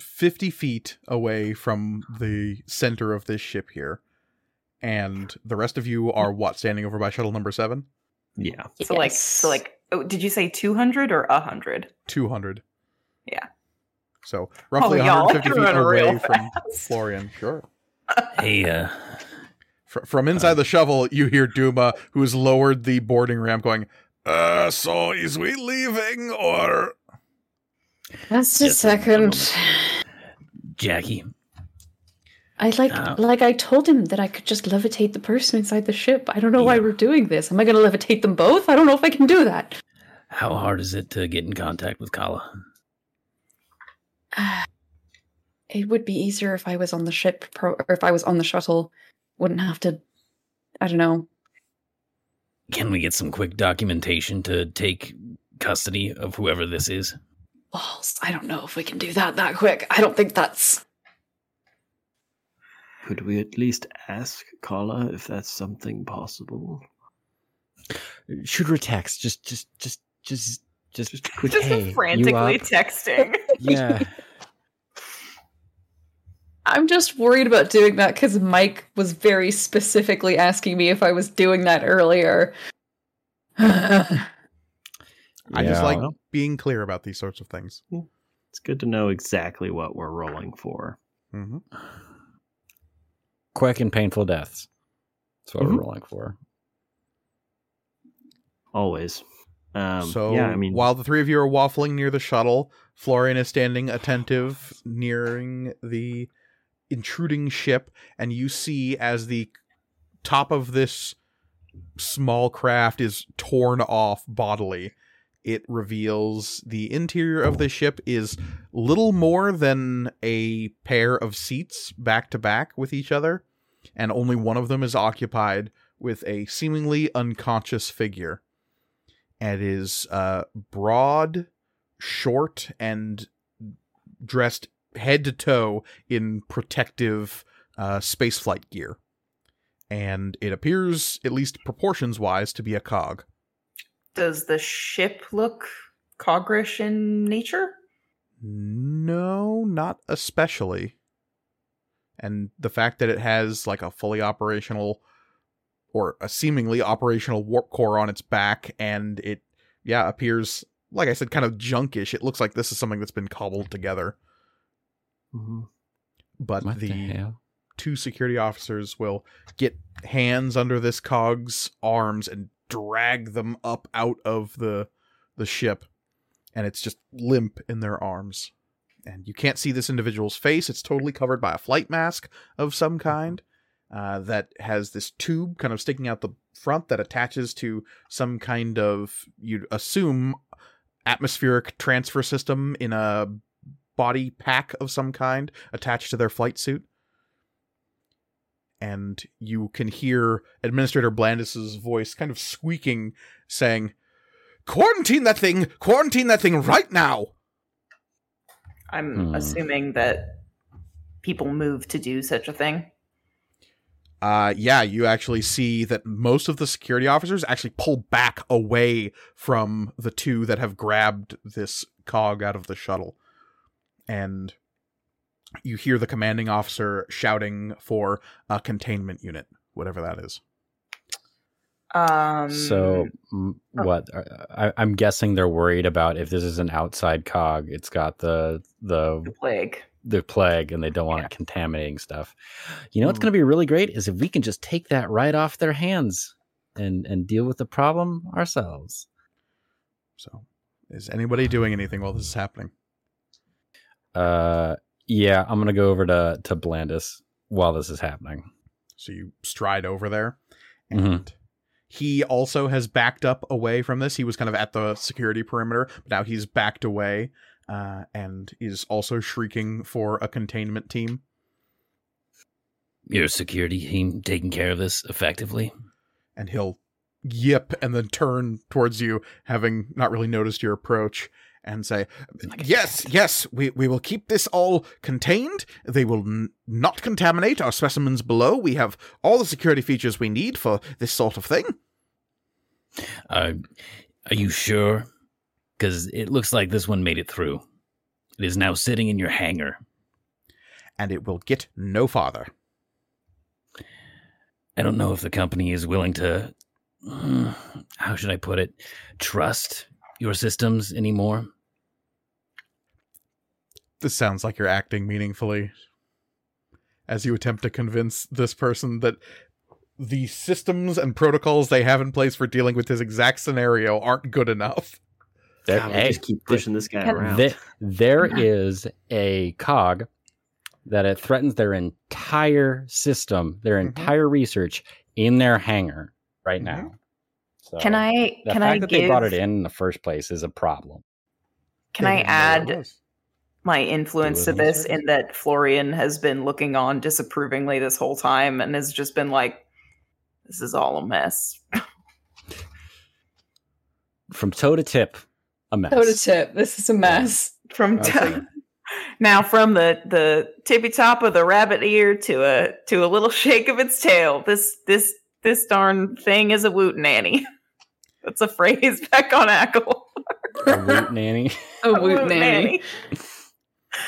50 feet away from the center of this ship here, and the rest of you are what, standing over by shuttle number 7? Yeah. Yes. So oh, did you say 200 or 100? 200. Yeah. So roughly 150 feet away from Florian. Sure. Hey, from inside the shovel, you hear Duma, who has lowered the boarding ramp, going, so is we leaving or? Just a second. Jackie. I told him that I could just levitate the person inside the ship. I don't know why we're doing this. Am I going to levitate them both? I don't know if I can do that. How hard is it to get in contact with Kala? It would be easier if I was on the ship, or if I was on the shuttle. Wouldn't have to, I don't know. Can we get some quick documentation to take custody of whoever this is? Balls, I don't know if we can do that quick. I don't think that's... Could we at least ask Kala if that's something possible? Shoot her a text. Just quick, hey, frantically texting. Yeah. I'm just worried about doing that because Mike was very specifically asking me if I was doing that earlier. I just like being clear about these sorts of things. It's good to know exactly what we're rolling for. Mm-hmm. Quick and painful deaths. That's what we're rolling for. Always. While the three of you are waffling near the shuttle, Florian is standing attentive, nearing the intruding ship, and you see as the top of this small craft is torn off bodily, it reveals the interior of the ship is little more than a pair of seats back to back with each other, and only one of them is occupied with a seemingly unconscious figure. It is broad, short, and dressed head to toe in protective spaceflight gear. And it appears, at least proportions-wise, to be a cog. Does the ship look coggish in nature? No, not especially. And the fact that it has like a fully operational, or a seemingly operational warp core on its back, and it, appears, like I said, kind of junkish. It looks like this is something that's been cobbled together. Mm-hmm. But what the two security officers will get hands under this cog's arms and drag them up out of the ship, and it's just limp in their arms. And you can't see this individual's face. It's totally covered by a flight mask of some kind that has this tube kind of sticking out the front that attaches to some kind of, you'd assume, atmospheric transfer system in a body pack of some kind attached to their flight suit. And you can hear Administrator Blandis' voice kind of squeaking, saying, quarantine that thing right now. I'm assuming that people move to do such a thing. You actually see that most of the security officers actually pull back away from the two that have grabbed this cog out of the shuttle. And you hear the commanding officer shouting for a containment unit, whatever that is. What? I'm guessing they're worried about if this is an outside cog, it's got the plague. the plague and they don't want it contaminating stuff. You know what's going to be really great is if we can just take that right off their hands and deal with the problem ourselves. So is anybody doing anything while this is happening? Yeah, I'm going to go over to Blandis while this is happening. So you stride over there and he also has backed up away from this. He was kind of at the security perimeter, but now he's backed away and is also shrieking for a containment team. Your security team taking care of this effectively? And he'll yip and then turn towards you, having not really noticed your approach, and say, yes, we will keep this all contained. They will not contaminate our specimens below. We have all the security features we need for this sort of thing. Are you sure? Because it looks like this one made it through. It is now sitting in your hangar. And it will get no farther. I don't know if the company is willing to, how should I put it, trust your systems anymore. This sounds like you're acting meaningfully as you attempt to convince this person that the systems and protocols they have in place for dealing with this exact scenario aren't good enough. They just keep pushing this guy around. There is a cog that it threatens their entire system, their entire research in their hangar right now. So the fact that they brought it in the first place is a problem. Can I add my influence to this in that Florian has been looking on disapprovingly this whole time and has just been like, this is all a mess. From toe to tip, a mess. Toe to tip, this is a mess. Yeah. Now from the tippy top of the rabbit ear to a little shake of its tail, this darn thing is a woot nanny. That's a phrase back on Akelar. A woot nanny. A woot nanny.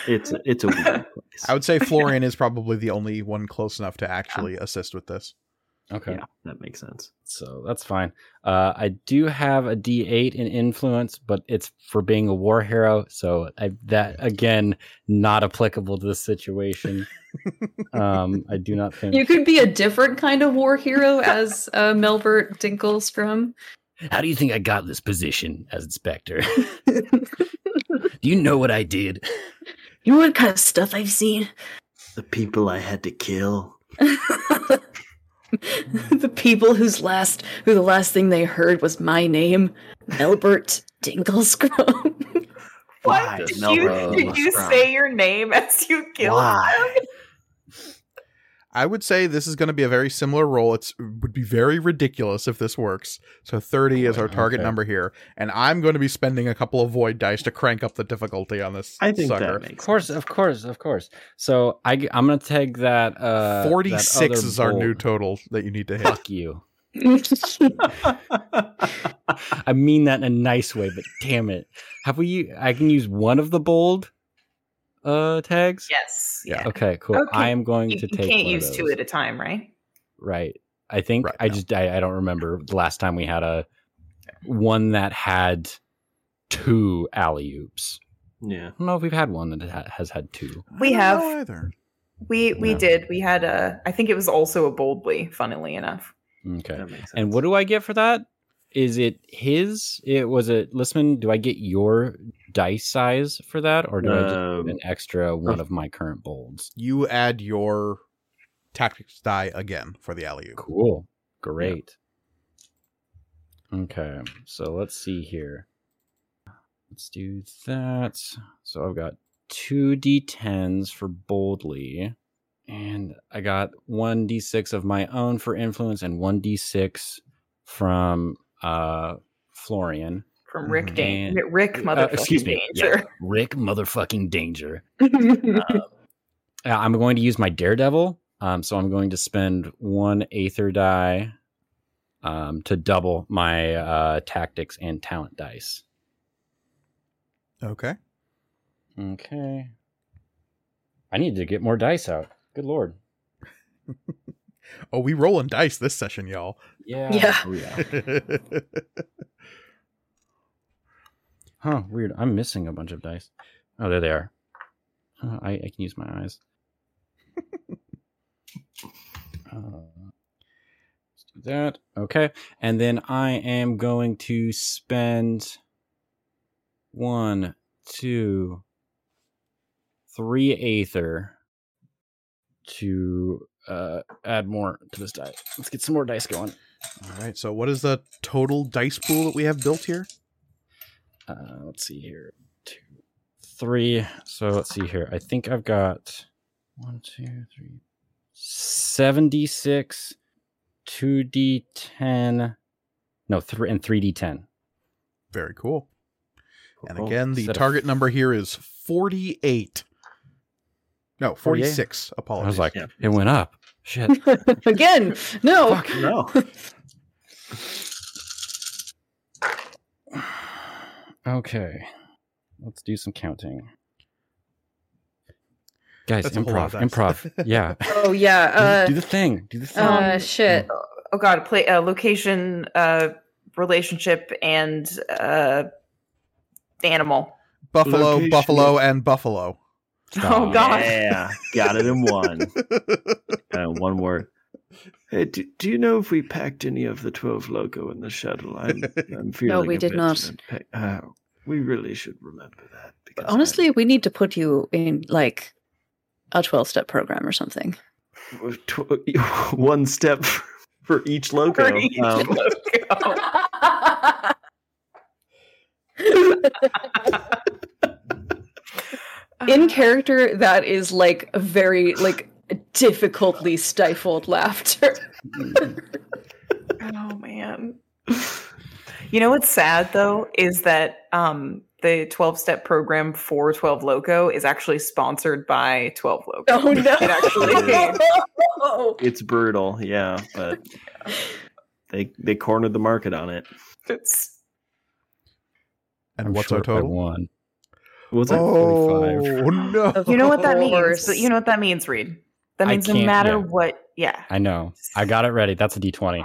It's a woot place. I would say Florian is probably the only one close enough to actually assist with this. Okay. Yeah, that makes sense. So that's fine. I do have a D8 in influence, but it's for being a war hero. So again, not applicable to this situation. I do not think... You could be a different kind of war hero as Melbert Dinklescrum. How do you think I got this position as inspector? Do you know what I did? You know what kind of stuff I've seen? The people I had to kill. The people who the last thing they heard was my name, Melbert Dinklescrum. Why did you say your name as you killed him? I would say this is going to be a very similar role. It would be very ridiculous if this works. So 30 is our target number here, and I'm going to be spending a couple of void dice to crank up the difficulty on this. I think sucker. That makes sense. Of course. So I'm going to take that. 46 that is our new total that you need to hit. Fuck you. I mean that in a nice way, but damn it! I can use one of the bold tags? Yes. Yeah. Okay, cool. Okay. I am going to take. You can't use two at a time, right? Right. I think I don't remember the last time we had a one that had two alley-oops. Yeah. I don't know if we've had one that has had two. We have. Either. We did. We had a. I think it was also a boldly. Funnily enough. Okay. And what do I get for that? Is it his? It was it. Listen, do I get your dice size for that, or do I just get an extra one of my current bolds? You add your tactics die again for the alley-oop. Cool, great. Yeah. Okay, so let's see here. Let's do that. So I've got 2d10s for boldly, and I got 1d6 of my own for influence, and 1d6 from. Florian from Rick Danger. Rick motherfucking Danger. Yeah, Rick motherfucking Danger. I'm going to use my Daredevil, so I'm going to spend one Aether die to double my tactics and talent dice. Okay. I need to get more dice out. Good lord. Oh, we rolling dice this session, y'all. Yeah. Oh, yeah. Huh, weird. I'm missing a bunch of dice. Oh, there they are. I can use my eyes. Let's do that. Okay. And then I am going to spend 1, 2, 3 Aether to add more to this die. Let's get some more dice going. All right. So what is the total dice pool that we have built here? Let's see here. 2, 3. So let's see here. I think I've got 1, 2, 3. 76, 2d10, no, 3 and 3d10. Very cool. And again, the target number here is 48. No, 46. Apologies. I was like, yeah. It went up. Shit. Again. No. Fuck no. Okay. Let's do some counting. Guys, that's improv. Yeah. Oh, yeah. Do the thing. Shit. Oh, God. Play location, relationship, and animal. Buffalo, location. Buffalo, and buffalo. Stop. Oh, God. Yeah. Got it in one. One word. Hey, do you know if we packed any of the 12 logo in the shuttle? I'm feeling no, we did not. We really should remember that. Because honestly, we need to put you in, like, a 12-step program or something. One step for each logo. In character, that is like a very like difficultly stifled laughter. Oh man! You know what's sad though is that the 12-step program for 12 Loco is actually sponsored by 12 Loco. Oh no! It actually it's brutal, yeah. But they cornered the market on it. It's and I'm what's our total? One. What's that? Oh 45. No! You know what that means? You know what that means, Reed. That means no matter what. Yeah. I know. I got it ready. That's a D20.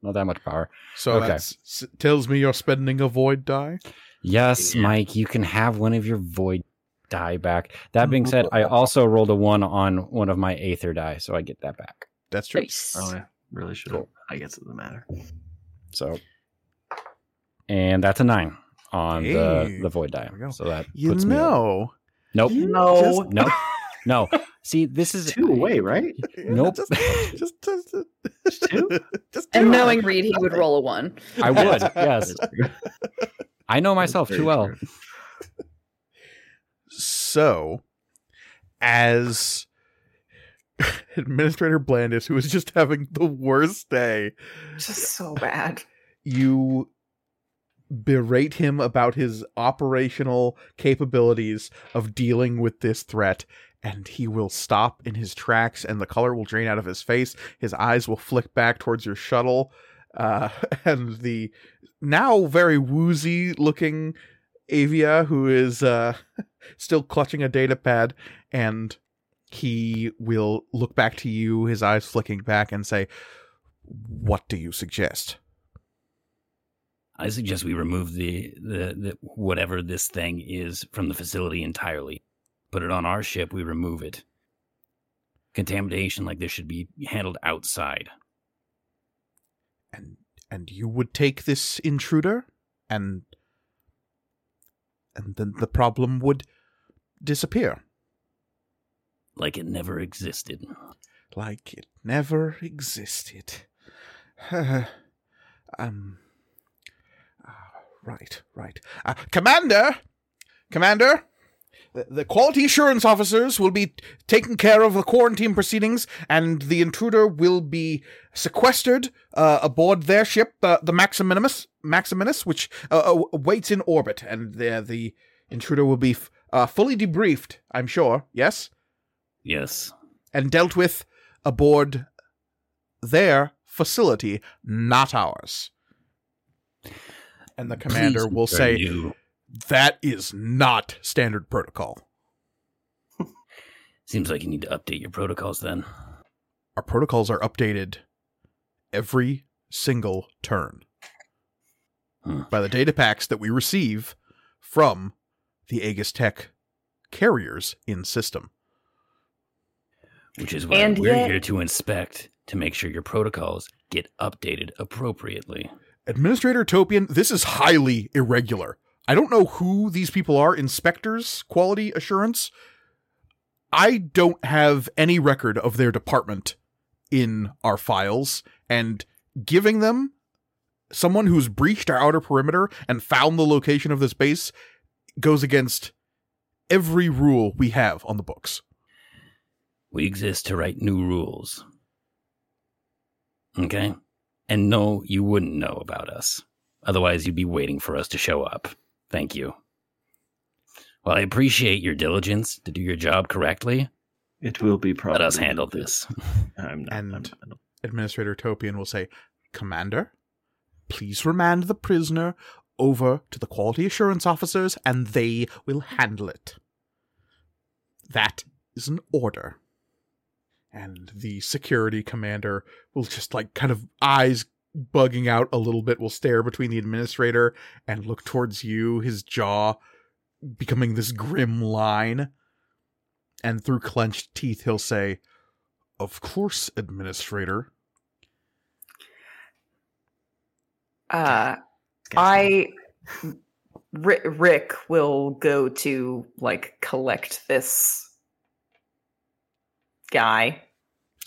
Not that much power. So that tells me you're spending a void die? Yes, Mike, you can have one of your void die back. That being said, I also rolled a 1 on one of my Aether die, so I get that back. That's true. Nice. Oh, yeah. Really should. Cool. I guess it doesn't matter. So, and that's a 9 on the void die. So that puts me. Nope. No. See, this is 2 away, right? Nope. Just 2? Just 2. And knowing Reed, he would roll a 1. I would, yes. I know myself too well. So, as Administrator Blandis, who is just having the worst day. Just so bad. You berate him about his operational capabilities of dealing with this threat. And he will stop in his tracks, and the color will drain out of his face. His eyes will flick back towards your shuttle, and the now very woozy-looking Avia, who is still clutching a data pad, and he will look back to you, his eyes flicking back, and say, "What do you suggest?" I suggest we remove the whatever this thing is from the facility entirely. Put it on our ship, we remove it. Contamination like this should be handled outside. And you would take this intruder, and then the problem would disappear. Like it never existed. Like it never existed. Right. Commander! The quality assurance officers will be taking care of the quarantine proceedings, and the intruder will be sequestered aboard their ship, the Maximinus, which waits in orbit, and the intruder will be fully debriefed, I'm sure, yes? Yes. And dealt with aboard their facility, not ours. And the commander will say... That is not standard protocol. Seems like you need to update your protocols then. Our protocols are updated every single turn by the data packs that we receive from the Aegis Tech carriers in system. Which is why we're here to inspect, to make sure your protocols get updated appropriately. Administrator Topian, this is highly irregular. I don't know who these people are, inspectors, quality assurance. I don't have any record of their department in our files, and giving them someone who's breached our outer perimeter and found the location of this base goes against every rule we have on the books. We exist to write new rules. Okay? And no, you wouldn't know about us. Otherwise, you'd be waiting for us to show up. Thank you. Well, I appreciate your diligence to do your job correctly. It will be probably... Let us handle this. I'm not. Administrator Topian will say, Commander, please remand the prisoner over to the quality assurance officers, and they will handle it. That is an order. And the security commander will just, like, kind of eyes bugging out a little bit, will stare between the administrator and look towards you, his jaw becoming this grim line, and through clenched teeth he'll say, "Of course, Administrator." Rick will go to, like, collect this guy.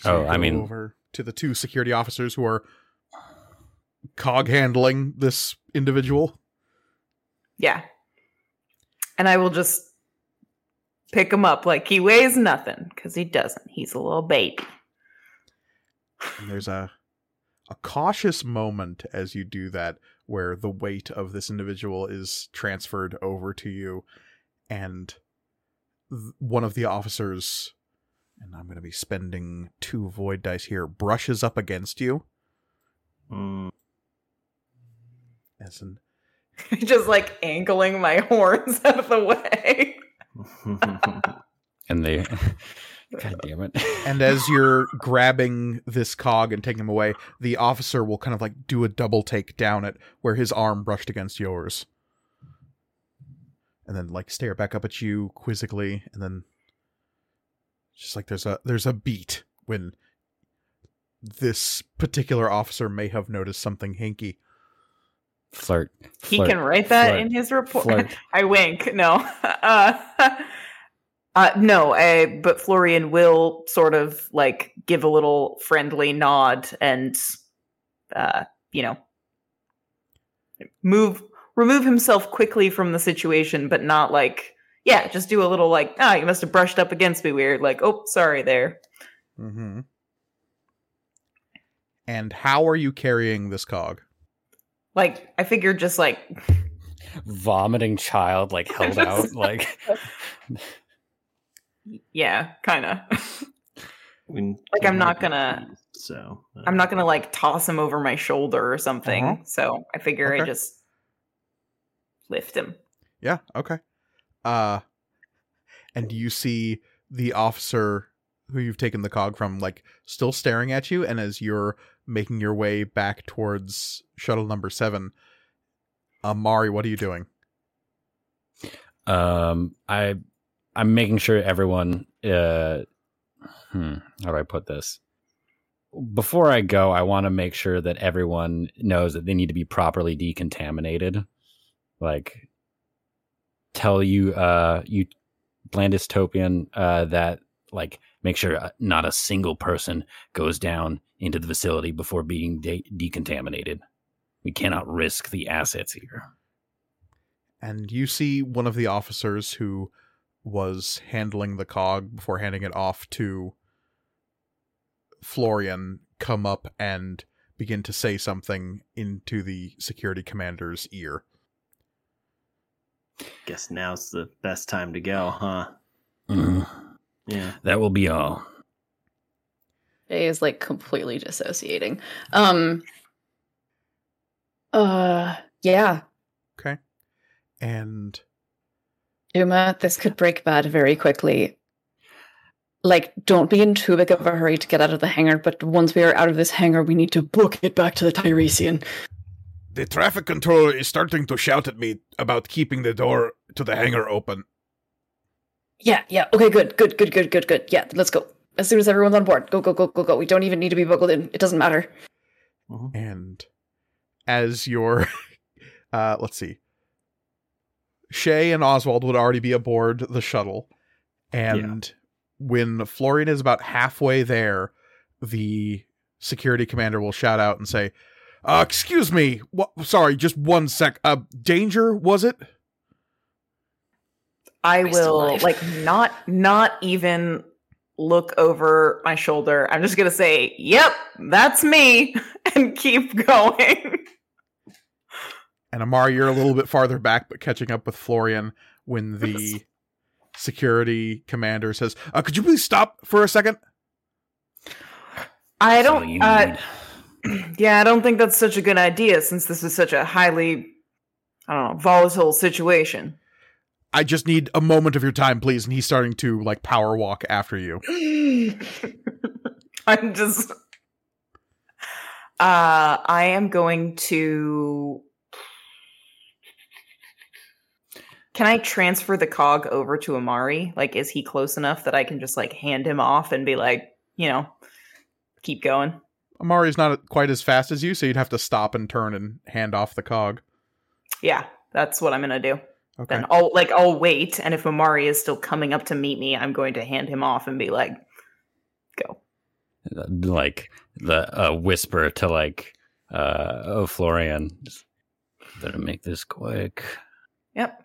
So over to the two security officers who are cog handling this individual. Yeah. And I will just pick him up like he weighs nothing, because he doesn't. He's a little baby. And there's a cautious moment as you do that where the weight of this individual is transferred over to you, and one of the officers, and I'm going to be spending two void dice here, brushes up against you. As an... Just, like, angling my horns out of the way. And they... God damn it. And as you're grabbing this cog and taking him away, the officer will kind of, like, do a double take down it where his arm brushed against yours. And then, like, stare back up at you quizzically, and then just, like, there's a beat when this particular officer may have noticed something hinky. Flirt. He can write that in his report. I wink. No. But Florian will sort of, like, give a little friendly nod and, remove himself quickly from the situation, but not like, yeah, just do a little like, you must have brushed up against me weird. Like, oh, sorry there. Mm-hmm. And how are you carrying this cog? Like, I figured just, like... Vomiting child, like, held out, like... Yeah, kind of. Like, I'm not gonna, like, toss him over my shoulder or something, so I figure I just lift him. Yeah, okay. And you see the officer who you've taken the cog from, like, still staring at you, and as you're making your way back towards shuttle number 7. Amari, what are you doing? I'm making sure everyone, how do I put this? Before I go, I want to make sure that everyone knows that they need to be properly decontaminated. Like, tell you, Blandistopian, that, like, make sure not a single person goes down into the facility before being decontaminated. We cannot risk the assets here. And you see one of the officers who was handling the cog before handing it off to Florian come up and begin to say something into the security commander's ear. Guess now's the best time to go, huh? Mm. Yeah, that will be all. Jay is, like, completely dissociating. Yeah. Okay. And Duma, this could break bad very quickly. Like, don't be in too big of a hurry to get out of the hangar, but once we are out of this hangar, we need to book it back to the Tyresian. The traffic control is starting to shout at me about keeping the door to the hangar open. Yeah. Okay, good. Yeah, let's go. As soon as everyone's on board, go. We don't even need to be buckled in. It doesn't matter. And as your, let's see, Shay and Oswald would already be aboard the shuttle. And when Florian is about halfway there, the security commander will shout out and say, excuse me. Sorry, just one sec. Danger, was it? I will not even look over my shoulder. I'm just going to say, yep, that's me, and keep going. And Amari, you're a little bit farther back, but catching up with Florian when the security commander says, could you please stop for a second? I don't think that's such a good idea, since this is such a highly, volatile situation. I just need a moment of your time, please. And he's starting to power walk after you. I'm just, I am going to, can I transfer the cog over to Amari? Is he close enough that I can just hand him off and be keep going? Amari's not quite as fast as you, so you'd have to stop and turn and hand off the cog. Yeah, that's what I'm going to do. Okay. Then I'll wait, and if Amari is still coming up to meet me, I'm going to hand him off and be go. The whisper to Florian, better make this quick. Yep.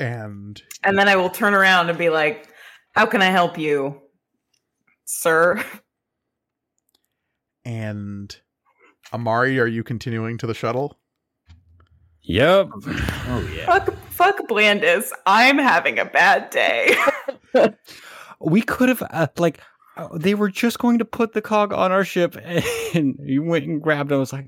And then I will turn around and be how can I help you, sir? And Amari, are you continuing to the shuttle? Yep. Oh yeah. Fuck Blandis. I'm having a bad day. We could have they were just going to put the cog on our ship, and you went and grabbed it. I was like,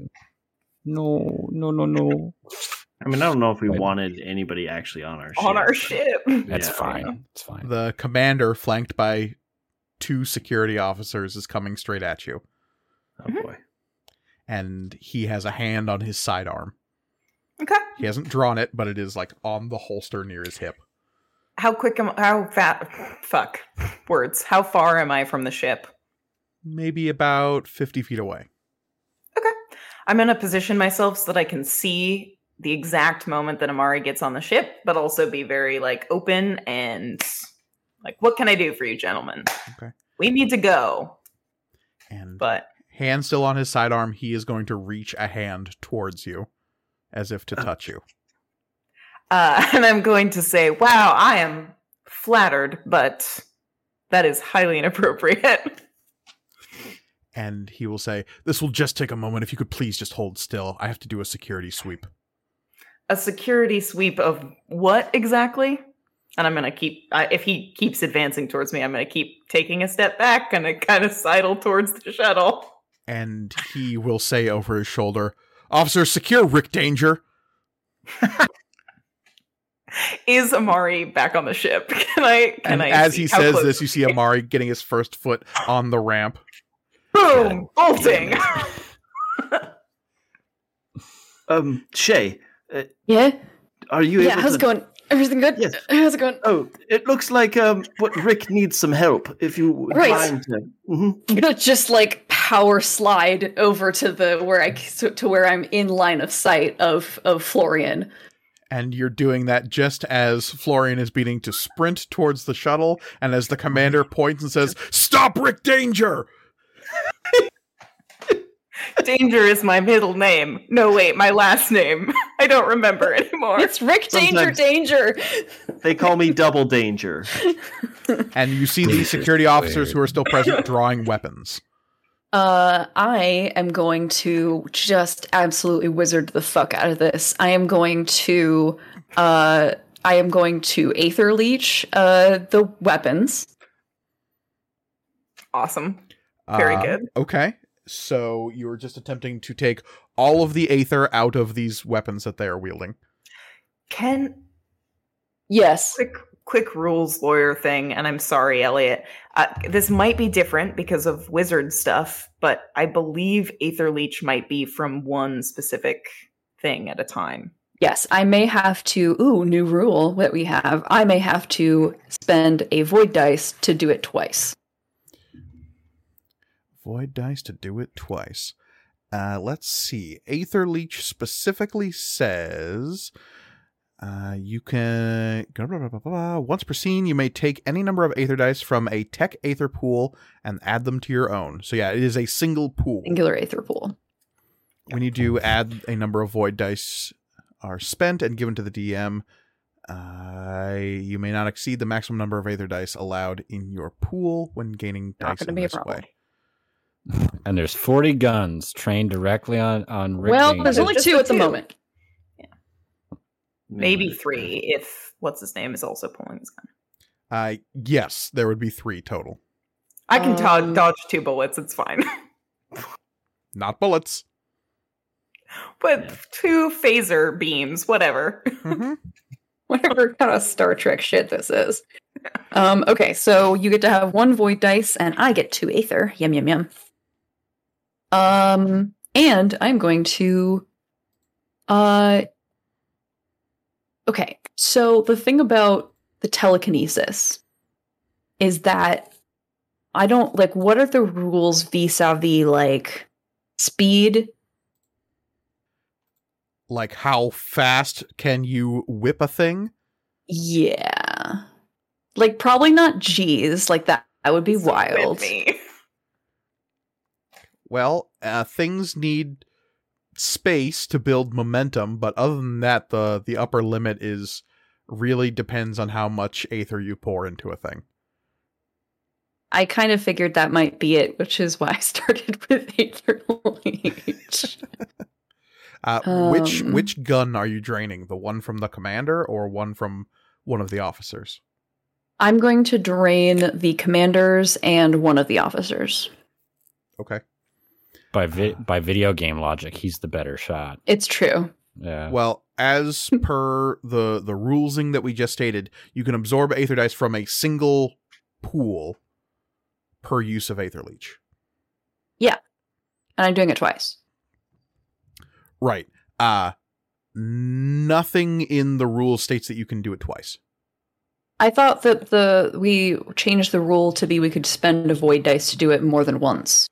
no. I mean, I don't know if we wanted anybody actually on our ship. On our ship. That's fine. It's fine. The commander, flanked by two security officers, is coming straight at you. Oh boy. And he has a hand on his sidearm. Okay. He hasn't drawn it, but it is on the holster near his hip. How far am I from the ship? Maybe about 50 feet away. Okay. I'm going to position myself so that I can see the exact moment that Amari gets on the ship, but also be very open and what can I do for you gentlemen? Okay. We need to go. But hand still on his sidearm, he is going to reach a hand towards you. As if to touch you. And I'm going to say, wow, I am flattered, but that is highly inappropriate. And he will say, this will just take a moment. If you could please just hold still. I have to do a security sweep. A security sweep of what exactly? And I'm going to keep, if he keeps advancing towards me, I'm going to keep taking a step back and I kind of sidle towards the shuttle. And he will say over his shoulder, Officer, secure Rick Danger. Is Amari back on the ship? Can I? As he says this, you see Amari getting his first foot on the ramp. Boom! Bolting! Shay. Are you able to... how's it going? Everything good? Yes. How's it going? Oh, it looks like Rick needs some help, if you would mind. I'm gonna just power slide over to where I'm in line of sight of Florian. And you're doing that just as Florian is beginning to sprint towards the shuttle, and as the commander points and says, "Stop, Rick Danger!" Danger is my middle name. No, wait, my last name. I don't remember anymore. It's Rick Danger. Danger. They call me Double Danger. And you see the security officers who are still present drawing weapons. I am going to just absolutely wizard the fuck out of this. I am going to Aether Leech the weapons. Awesome. Very good. Okay. So you are just attempting to take all of the Aether out of these weapons that they are wielding. Yes. Quick rules lawyer thing, and I'm sorry, Elliot. This might be different because of wizard stuff, but I believe Aether Leech might be from one specific thing at a time. Yes, I may have to, new rule that we have, I may have to spend a void dice to do it twice. Void dice to do it twice. Let's see. Aether Leech specifically says, you can, once per scene, you may take any number of Aether dice from a tech Aether pool and add them to your own. So yeah, it is a single pool. Singular Aether pool. When you do add a number of void dice are spent and given to the DM. You may not exceed the maximum number of Aether dice allowed in your pool when gaining not dice in this way. And there's 40 guns trained directly on Rick. Well, Danger. There's only two at the moment. Yeah. Maybe three if what's-his-name is also pulling his gun. Yes, there would be three total. I can dodge two bullets, it's fine. Not bullets. But yeah. Two phaser beams, whatever. Mm-hmm. Whatever kind of Star Trek shit this is. Okay, so you get to have one void dice, and I get two Aether. Yum, yum, yum. And I'm going to... Okay, so the thing about the telekinesis is that I don't... Like, what are the rules vis-a-vis, like, speed... Like, how fast can you whip a thing? Yeah. Like, probably not G's. Like, that would be so wild. Well, things need space to build momentum, but other than that, the upper limit is really depends on how much Aether you pour into a thing. I kind of figured that might be it, which is why I started with Aether Leech. Which gun are you draining? The one from the commander or one from one of the officers? I'm going to drain the commanders and one of the officers. Okay. By video game logic, he's the better shot. It's true. Yeah. Well, as per the rulesing that we just stated, you can absorb Aether Dice from a single pool per use of Aether Leech. Yeah. And I'm doing it twice. Right. Nothing in the rule states that you can do it twice. I thought that we changed the rule to be we could spend a void dice to do it more than once.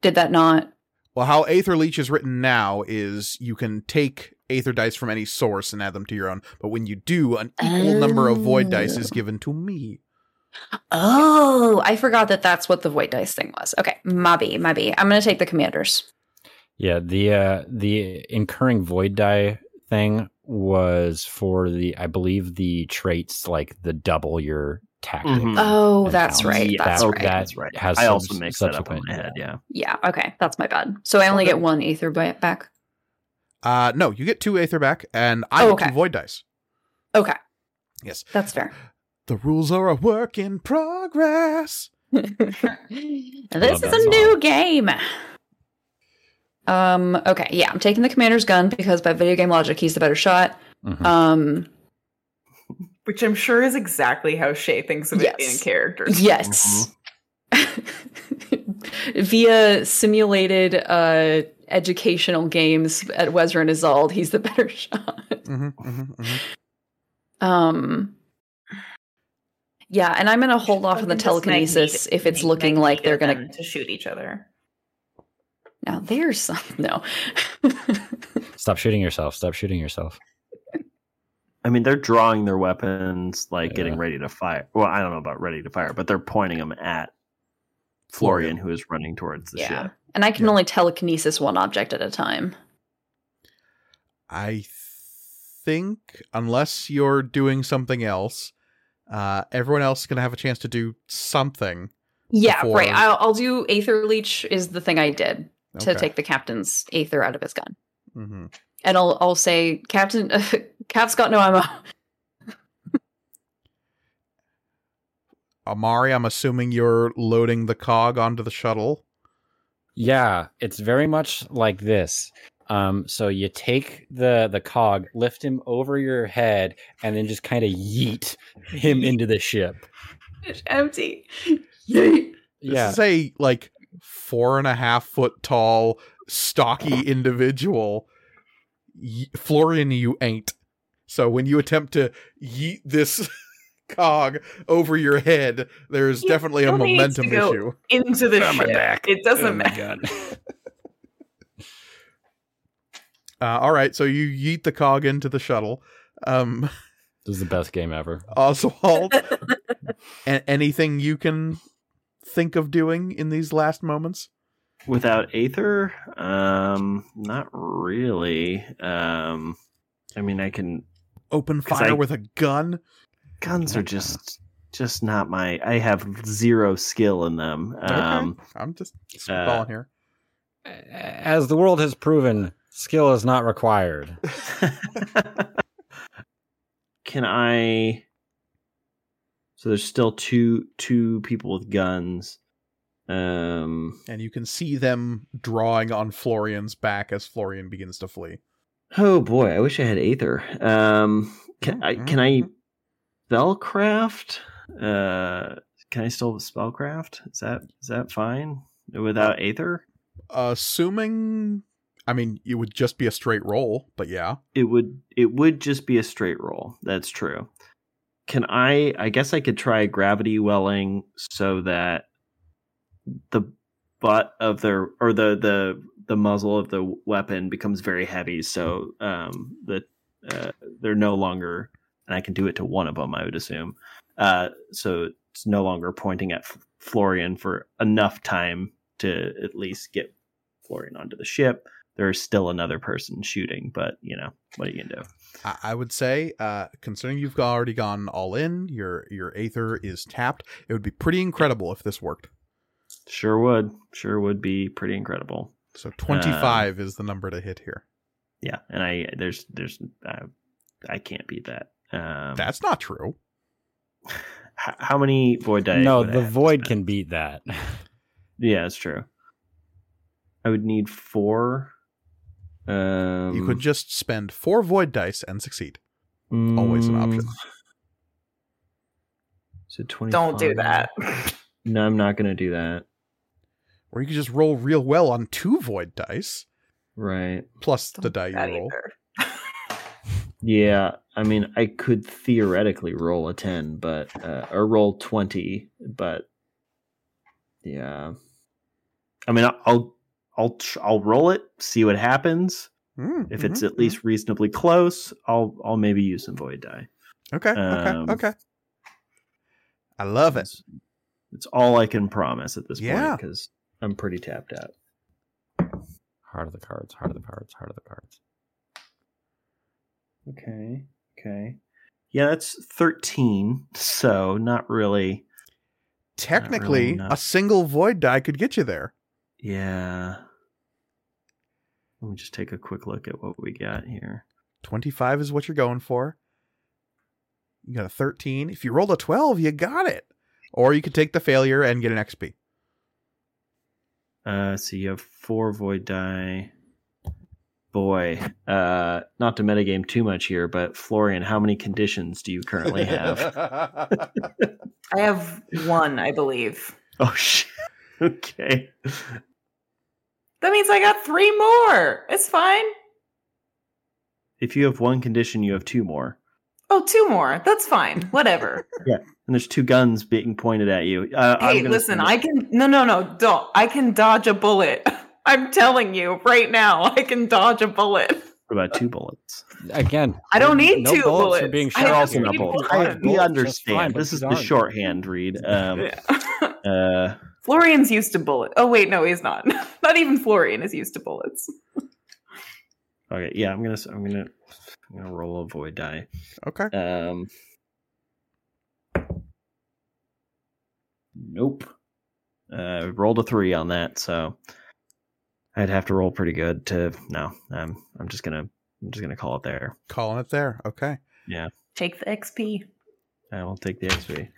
Did that not? Well, how Aether Leech is written now is you can take Aether dice from any source and add them to your own, but when you do, an equal number of void dice is given to me. Oh, I forgot that that's what the void dice thing was. Okay, Mabi. I'm going to take the commanders. Yeah, the incurring void die thing was for the traits like the double your tactic. Mm-hmm. Oh, that's right. Yeah. That's right. I also mixed that up in my head. Yeah. Yeah. Okay, that's my bad. So I only get one Aether back. No, you get two Aether back, and I get two void dice. Okay. Yes, that's fair. The rules are a work in progress. This is a new game. Okay, yeah, I'm taking the commander's gun because by video game logic, he's the better shot. Mm-hmm. Which I'm sure is exactly how Shay thinks of it in characters. Yes. Mm-hmm. Via simulated educational games at Wezra and Isolde, he's the better shot. Mm-hmm, mm-hmm, mm-hmm. Yeah, and I'm going to hold off on the telekinesis if it's looking like they're going to shoot each other. Now there's some... No. Stop shooting yourself. I mean, they're drawing their weapons, getting ready to fire. Well, I don't know about ready to fire, but they're pointing them at Florian, who is running towards the ship. And I can only telekinesis one object at a time. I think, unless you're doing something else, everyone else is going to have a chance to do something. Yeah, before... right. I'll do Aether Leech is the thing I did. Okay. To take the captain's Aether out of his gun. Mm-hmm. And I'll say, Captain, Cap's got no ammo. Amari, I'm assuming you're loading the cog onto the shuttle. Yeah, it's very much like this. So you take the cog, lift him over your head, and then just kind of yeet him into the ship. It's empty. Yeet. Yeah. This is a, 4.5 foot tall, stocky individual Florian, you ain't. So when you attempt to yeet this cog over your head, there's definitely a momentum issue. Into the ship. It doesn't matter. All right, so you yeet the cog into the shuttle. This is the best game ever. Oswald, anything you can think of doing in these last moments? Without Aether? Not really. I mean, I can... Open fire with a gun? Guns are just not my... I have zero skill in them. Okay. I'm just spitballing here. As the world has proven, skill is not required. Can I... So there's still two people with guns. And you can see them drawing on Florian's back as Florian begins to flee. Oh boy, I wish I had Aether. Can I spellcraft? Can I still spellcraft? Is that fine without Aether? Assuming, I mean, it would just be a straight roll, but yeah, it would just be a straight roll. That's true. Can I guess I could try gravity welling so that the butt of their, or the muzzle of the weapon becomes very heavy, so that they're no longer, and I can do it to one of them, I would assume, so it's no longer pointing at Florian for enough time to at least get Florian onto the ship. There's still another person shooting, but you know, what are you gonna do? I would say, considering you've already gone all in, your Aether is tapped. It would be pretty incredible if this worked. Sure would be pretty incredible. So 25 is the number to hit here. Yeah, and I can't beat that. That's not true. How many void die? No, the void can beat that. Yeah, that's true. I would need 4. You could just spend 4 void dice and succeed. Always an option. So 25. Don't do that. No, I'm not going to do that. Or you could just roll real well on 2 void dice. Right. Plus the die you roll. Yeah, I mean, I could theoretically roll a 10, but or roll 20, but yeah. I mean, I'll roll it, see what happens. If it's at least reasonably close, I'll maybe use some void die. Okay, okay. I love it. It's all I can promise at this point, because I'm pretty tapped out. Heart of the cards. Okay. Yeah, that's 13, so not really... Technically, not really a single void die could get you there. Yeah. Let me just take a quick look at what we got here. 25 is what you're going for. You got a 13. If you rolled a 12, you got it. Or you could take the failure and get an XP. So you have 4 void die. Boy, not to metagame too much here, but Florian, how many conditions do you currently have? I have 1, I believe. Oh, shit. Okay. That means I got 3 more. It's fine. If you have 1 condition, you have 2 more. Oh, 2 more. That's fine. Whatever. Yeah. And there's 2 guns being pointed at you. Hey, listen, I can... No, don't. I can dodge a bullet. I'm telling you right now, I can dodge a bullet. What about 2 bullets? Again. I don't need 2 bullets. Are being shot. We understand. Fine, this is the shorthand, Reed. Florian's used to bullets. Oh, wait, no, he's not. Not even Florian is used to bullets. Okay, yeah, I'm gonna roll a void die. Okay. Nope. Rolled a 3 on that, so I'd have to roll pretty good to no. I'm just gonna call it there. Calling it there. Okay. Yeah. Take the XP. I will take the XP.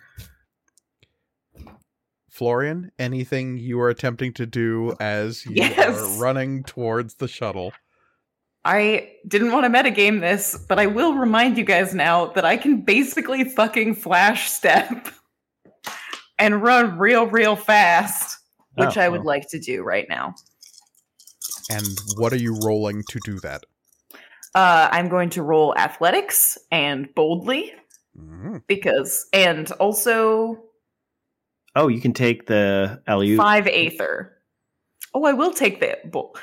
Florian, anything you are attempting to do as you are running towards the shuttle? I didn't want to metagame this, but I will remind you guys now that I can basically fucking flash step and run real, real fast, which I would like to do right now. And what are you rolling to do that? I'm going to roll athletics and boldly because, and also. Oh, you can take the LU. 5 Aether. Oh, I will take the bull.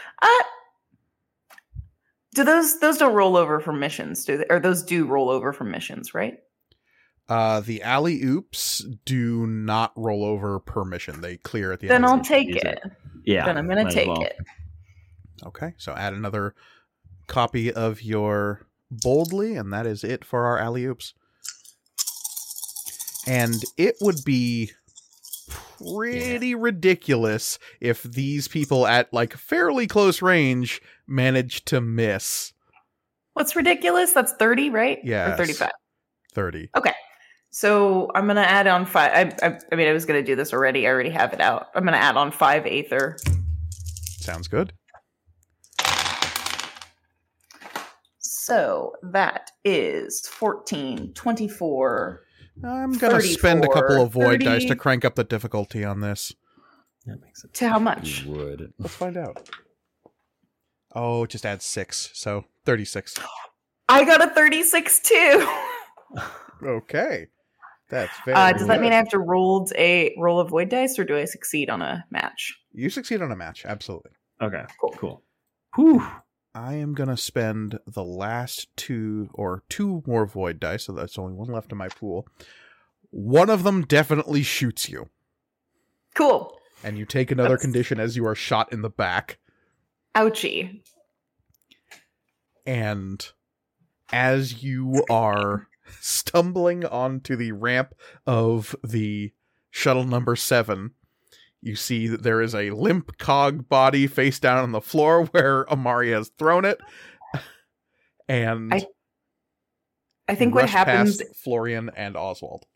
Do those don't roll over from missions, do they? Or those do roll over from missions, right? The alley oops do not roll over per mission. They clear at the end. Then I'll take it. Yeah. Then I'm going to take it. Okay. So add another copy of your boldly, and that is it for our alley oops. And it would be pretty ridiculous if these people at like fairly close range managed to miss. What's ridiculous? That's 30, right? Yeah. Or 35. 30. Okay. So I'm going to add on 5. I mean, I was going to do this already. I already have it out. I'm going to add on 5 Aether. Sounds good. So that is 14, 24. I'm going to spend a couple of void 30. Dice to crank up the difficulty on this. That makes sense. To how much? Would. Let's find out. Oh, just add 6. So 36. I got a 36 too. Okay. That's very does that mean I have to roll a void dice, or do I succeed on a match? You succeed on a match, absolutely. Okay. Cool. Whew. I am going to spend the last 2 more void dice, so that's only one left in my pool. One of them definitely shoots you. Cool. And you take another condition as you are shot in the back. Ouchie. And as you are stumbling onto the ramp of the shuttle number 7, you see that there is a limp cog body face down on the floor where Amari has thrown it. And I think what happens, Florian and Oswald.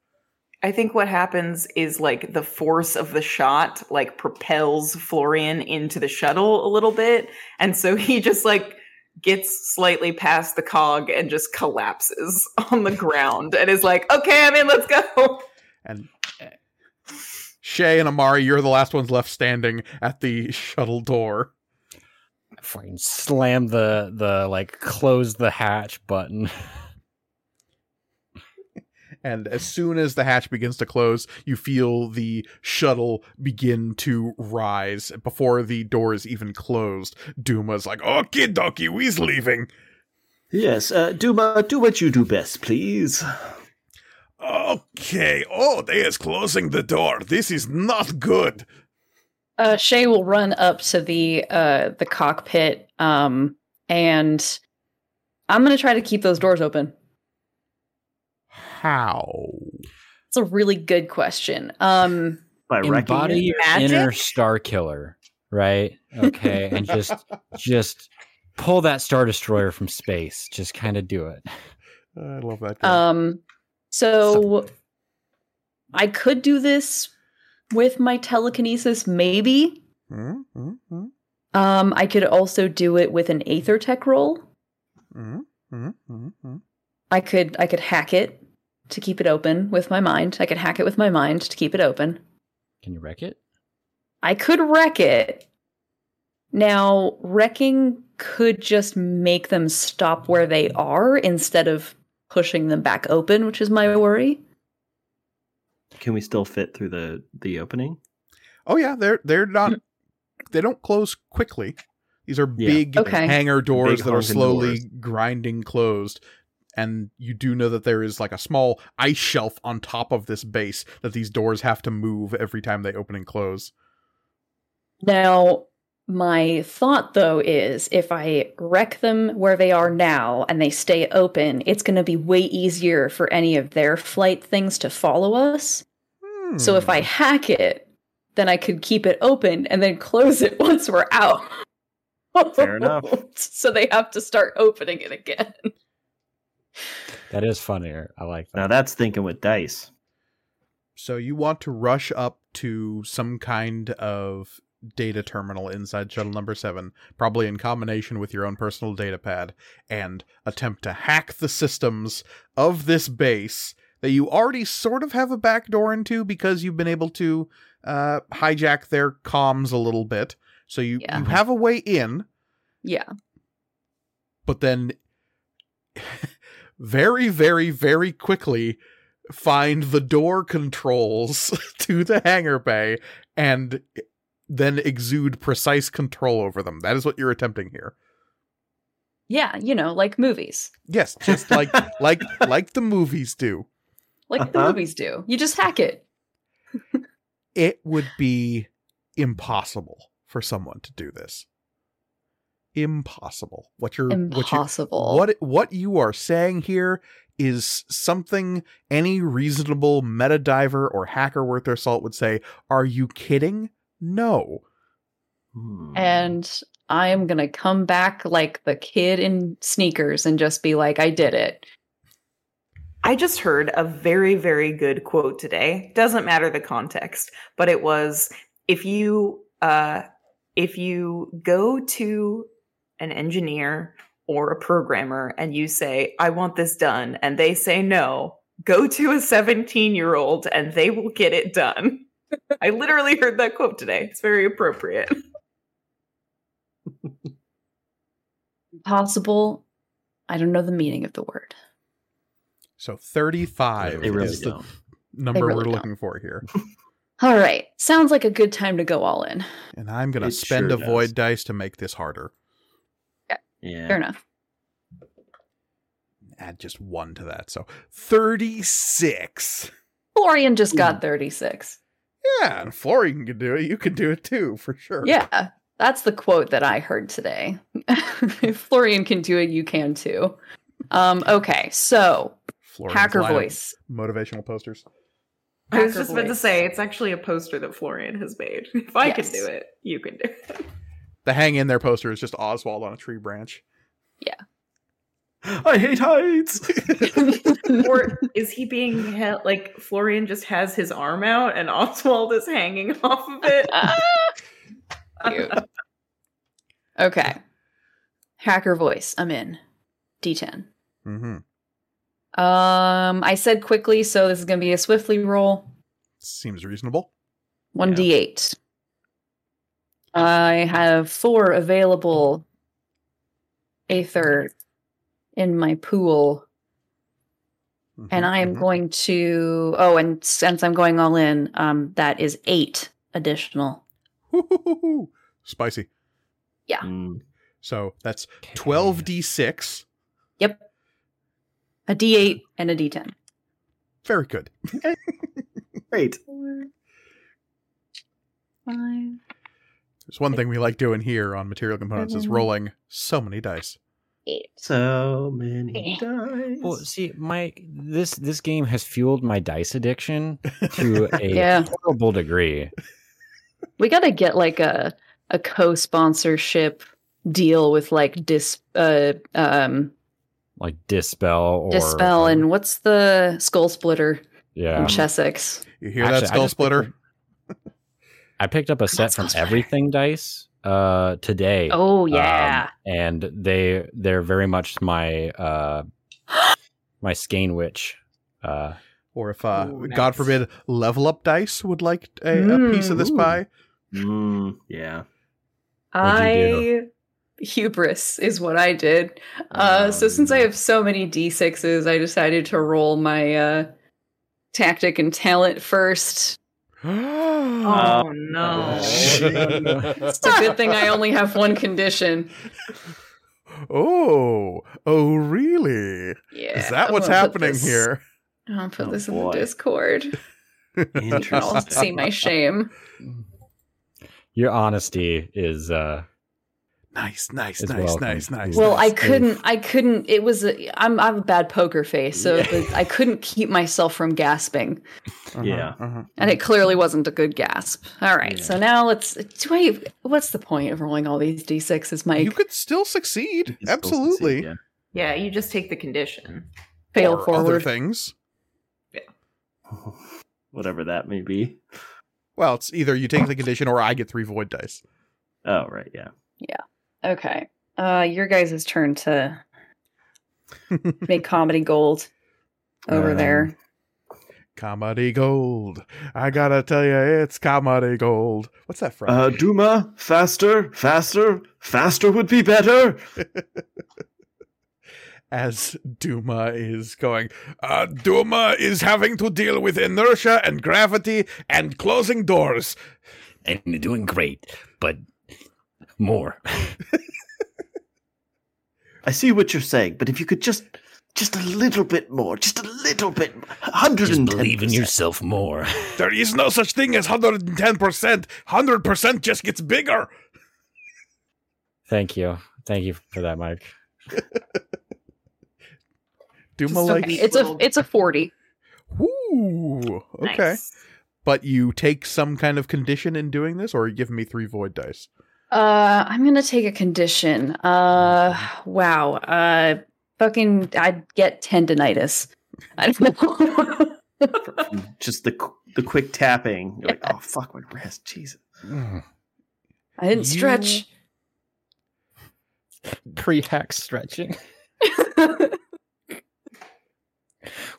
I think what happens is like the force of the shot like propels Florian into the shuttle a little bit. And so he just like gets slightly past the cog and just collapses on the ground and is like, okay, I'm in, let's go. And Shay and Amari, you're the last ones left standing at the shuttle door. Fucking slam the like close the hatch button. And as soon as the hatch begins to close, you feel the shuttle begin to rise. Before the door is even closed, Duma's like, "Oh, kid, dokie, we's leaving." Yes, Duma, do what you do best, please. Okay. Oh, they is closing the door. This is not good. Shay will run up to the cockpit, and I'm going to try to keep those doors open. How? It's a really good question. By embody your inner Star Killer, right? Okay, and just pull that Star Destroyer from space. Just kind of do it. I love that game. So I could do this with my telekinesis, maybe. Mm-hmm. I could also do it with an Aether Tech roll. Mm-hmm. I could hack it to keep it open with my mind. I could hack it with my mind to keep it open. Can you wreck it? I could wreck it. Now, wrecking could just make them stop where they are instead of pushing them back open, which is my worry. Can we still fit through the opening? Oh yeah, they're not. They don't close quickly. These are big hangar doors that are slowly grinding closed. And you do know that there is like a small ice shelf on top of this base that these doors have to move every time they open and close. Now, my thought, though, is if I wreck them where they are now and they stay open, it's going to be way easier for any of their flight things to follow us. So if I hack it, then I could keep it open and then close it once we're out. Fair enough. So they have to start opening it again. That is funnier. I like that. Now that's thinking with dice. So you want to rush up to some kind of data terminal inside shuttle number 7, probably in combination with your own personal data pad, and attempt to hack the systems of this base that you already sort of have a backdoor into because you've been able to hijack their comms a little bit. So you have a way in. Yeah. But then very, very, very quickly find the door controls to the hangar bay and then exude precise control over them. That is what you're attempting here. Yeah, you know, like movies. Yes, just like like the movies do. Like the movies do. You just hack it. It would be impossible for someone to do this. Impossible. What you are saying here is something any reasonable meta diver or hacker worth their salt would say. Are you kidding? No. And I am going to come back like the kid in Sneakers and just be like, I did it. I just heard a very, very good quote today. Doesn't matter the context, but it was, if you go to an engineer or a programmer and you say, I want this done, and they say no, go to a 17-year-old and they will get it done. I literally heard that quote today. It's very appropriate. Impossible. I don't know the meaning of the word. So 35 is the number we're looking for here. All right. Sounds like a good time to go all in. And I'm going to spend a void dice to make this harder. Yeah. Fair enough. Add just one to that. So 36. Florian just got 36. Yeah. And Florian can do it. You can do it too, for sure. Yeah. That's the quote that I heard today. If Florian can do it, you can too. Okay. So... Florian's hacker voice. Motivational posters. Hacker I was just about to say, it's actually a poster that Florian has made. If I can do it, you can do it. The hang in there poster is just Oswald on a tree branch. Yeah. I hate heights! Or is he being held, like Florian just has his arm out and Oswald is hanging off of it? Cute. Okay. Hacker voice. I'm in. D10. Mm-hmm. I said quickly, so this is going to be a swiftly roll. Seems reasonable. 1d8. Yeah. I have 4 available Aether in my pool. Mm-hmm, and I am going to... Oh, and since I'm going all in, that is 8 additional. Woo-hoo-hoo-hoo. Spicy. Yeah. Mm. So that's 12d6. Yep. A D8 and a D10. Very good. Great. 4, 5. There's one thing we like doing here on Material Components is rolling so many dice. 8. So many dice. Well, see, this game has fueled my dice addiction to a horrible degree. We gotta get like a co-sponsorship deal with like like Dispel, and what's the Skull Splitter? Yeah, from Chessex. You hear that Skull Splitter? I picked up a set from Everything Dice today. Oh yeah, and they're very much my my Skein Witch. Or if God forbid, Level Up Dice would like a piece of this pie. Mm, yeah, hubris is what I did. So since I have so many d6s, I decided to roll my tactic and talent first. Oh no. It's a good thing I only have one condition. Oh really? Yeah, is that what's happening here? I'll put this in the Discord. You can all see my shame. Your honesty is Nice. Well, I couldn't. It was. I have a bad poker face, so I couldn't keep myself from gasping. Yeah, and it clearly wasn't a good gasp. All right, so now let's. What's the point of rolling all these d6s, Mike? You could still succeed. Absolutely. Yeah, you just take the condition. Fail or forward other things. Yeah. Oh, whatever that may be. Well, it's either you take the condition or I get 3 void dice. Oh right, yeah. Yeah. Okay. Your guys' turn to make comedy gold over there. Comedy gold. I gotta tell you, it's comedy gold. What's that from? Duma, faster, faster, faster would be better. as Duma is going, Duma is having to deal with inertia and gravity and closing doors. And you're doing great, but more. I see what you're saying, but if you could just a little bit more, just a little bit, 110%. Just believe in yourself more. There is no such thing as 110%. 100% just gets bigger. Thank you. Thank you for that, Mike. Duma likes it's a 40. Ooh, okay. Nice. But you take some kind of condition in doing this, or are you giving me 3 void dice? I'm going to take a condition. Wow. Fucking, I'd get tendinitis. I don't know. Just the quick tapping. You're like, oh, fuck my wrist. Jesus. I didn't stretch. Pre-hack stretching.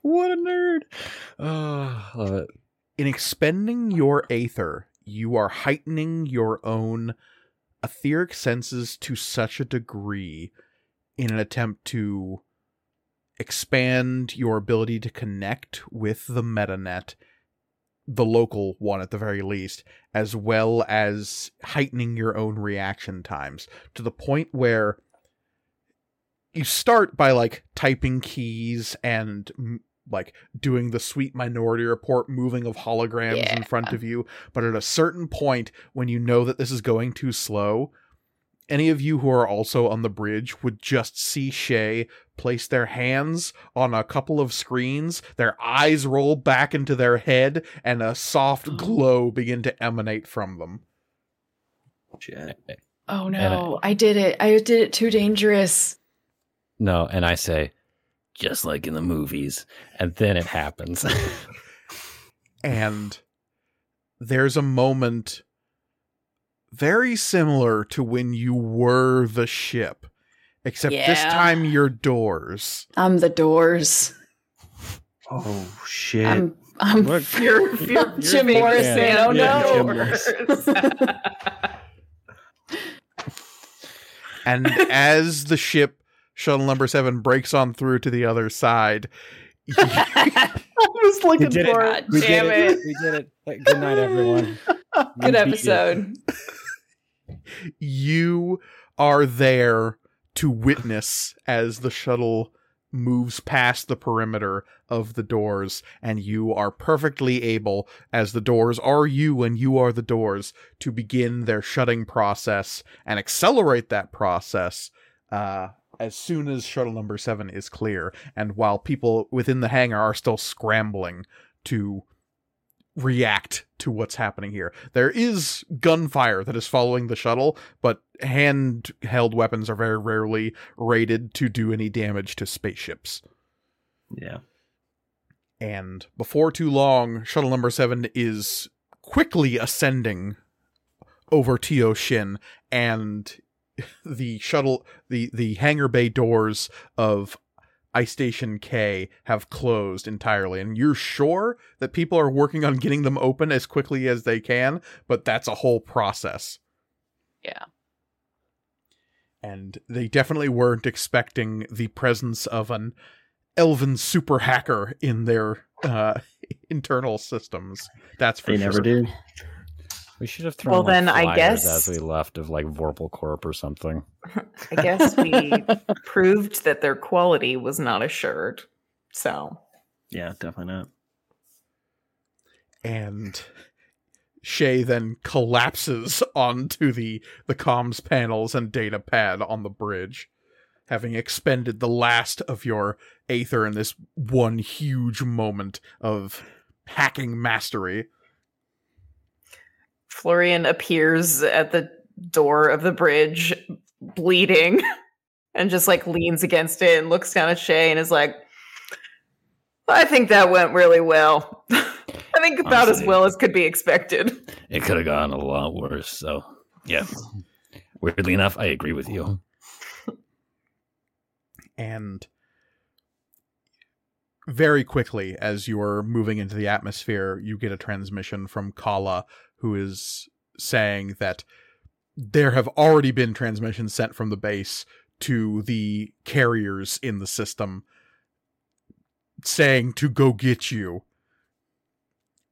What a nerd. Oh, love it. In expending your aether, you are heightening your own etheric senses to such a degree in an attempt to expand your ability to connect with the metanet, the local one at the very least, as well as heightening your own reaction times to the point where you start by, like, typing keys and, like, doing the sweet Minority Report moving of holograms in front of you. But at a certain point, when you know that this is going too slow, any of you who are also on the bridge would just see Shay place their hands on a couple of screens, their eyes roll back into their head, and a soft glow begin to emanate from them. Oh no, I did it. I did it too dangerous. No, and I say, just like in the movies. And then it happens. And there's a moment very similar to when you were the ship, except this time you're doors. I'm the doors. Oh shit! I'm you're Jim Morrison. Yeah. Oh no! And as the ship shuttle number 7 breaks on through to the other side, I was looking for it. Damn it! We did it. Good night, everyone. Good episode. You are there to witness as the shuttle moves past the perimeter of the doors, and you are perfectly able, as the doors are you and you are the doors, to begin their shutting process and accelerate that process as soon as shuttle number 7 is clear, and while people within the hangar are still scrambling to react to what's happening here. There is gunfire that is following the shuttle, but handheld weapons are very rarely rated to do any damage to spaceships. Yeah. And before too long, shuttle number 7 is quickly ascending over Tio Shin, and the shuttle, the hangar bay doors of ICE Station K have closed entirely, and you're sure that people are working on getting them open as quickly as they can, but that's a whole process. Yeah. And they definitely weren't expecting the presence of an elven super hacker in their internal systems. That's for sure. They never did. We should have thrown as we left of like Vorpal Corp or something. I guess we proved that their quality was not assured. So yeah, definitely not. And Shay then collapses onto the comms panels and data pad on the bridge, having expended the last of your aether in this one huge moment of hacking mastery. Florian appears at the door of the bridge, bleeding, and just like leans against it and looks down at Shay and is like, I think that went really well. I think about honestly, as well as could be expected. It could have gone a lot worse. So yeah, weirdly enough, I agree with you. And very quickly, as you're moving into the atmosphere, you get a transmission from Kala, who is saying that there have already been transmissions sent from the base to the carriers in the system saying to go get you.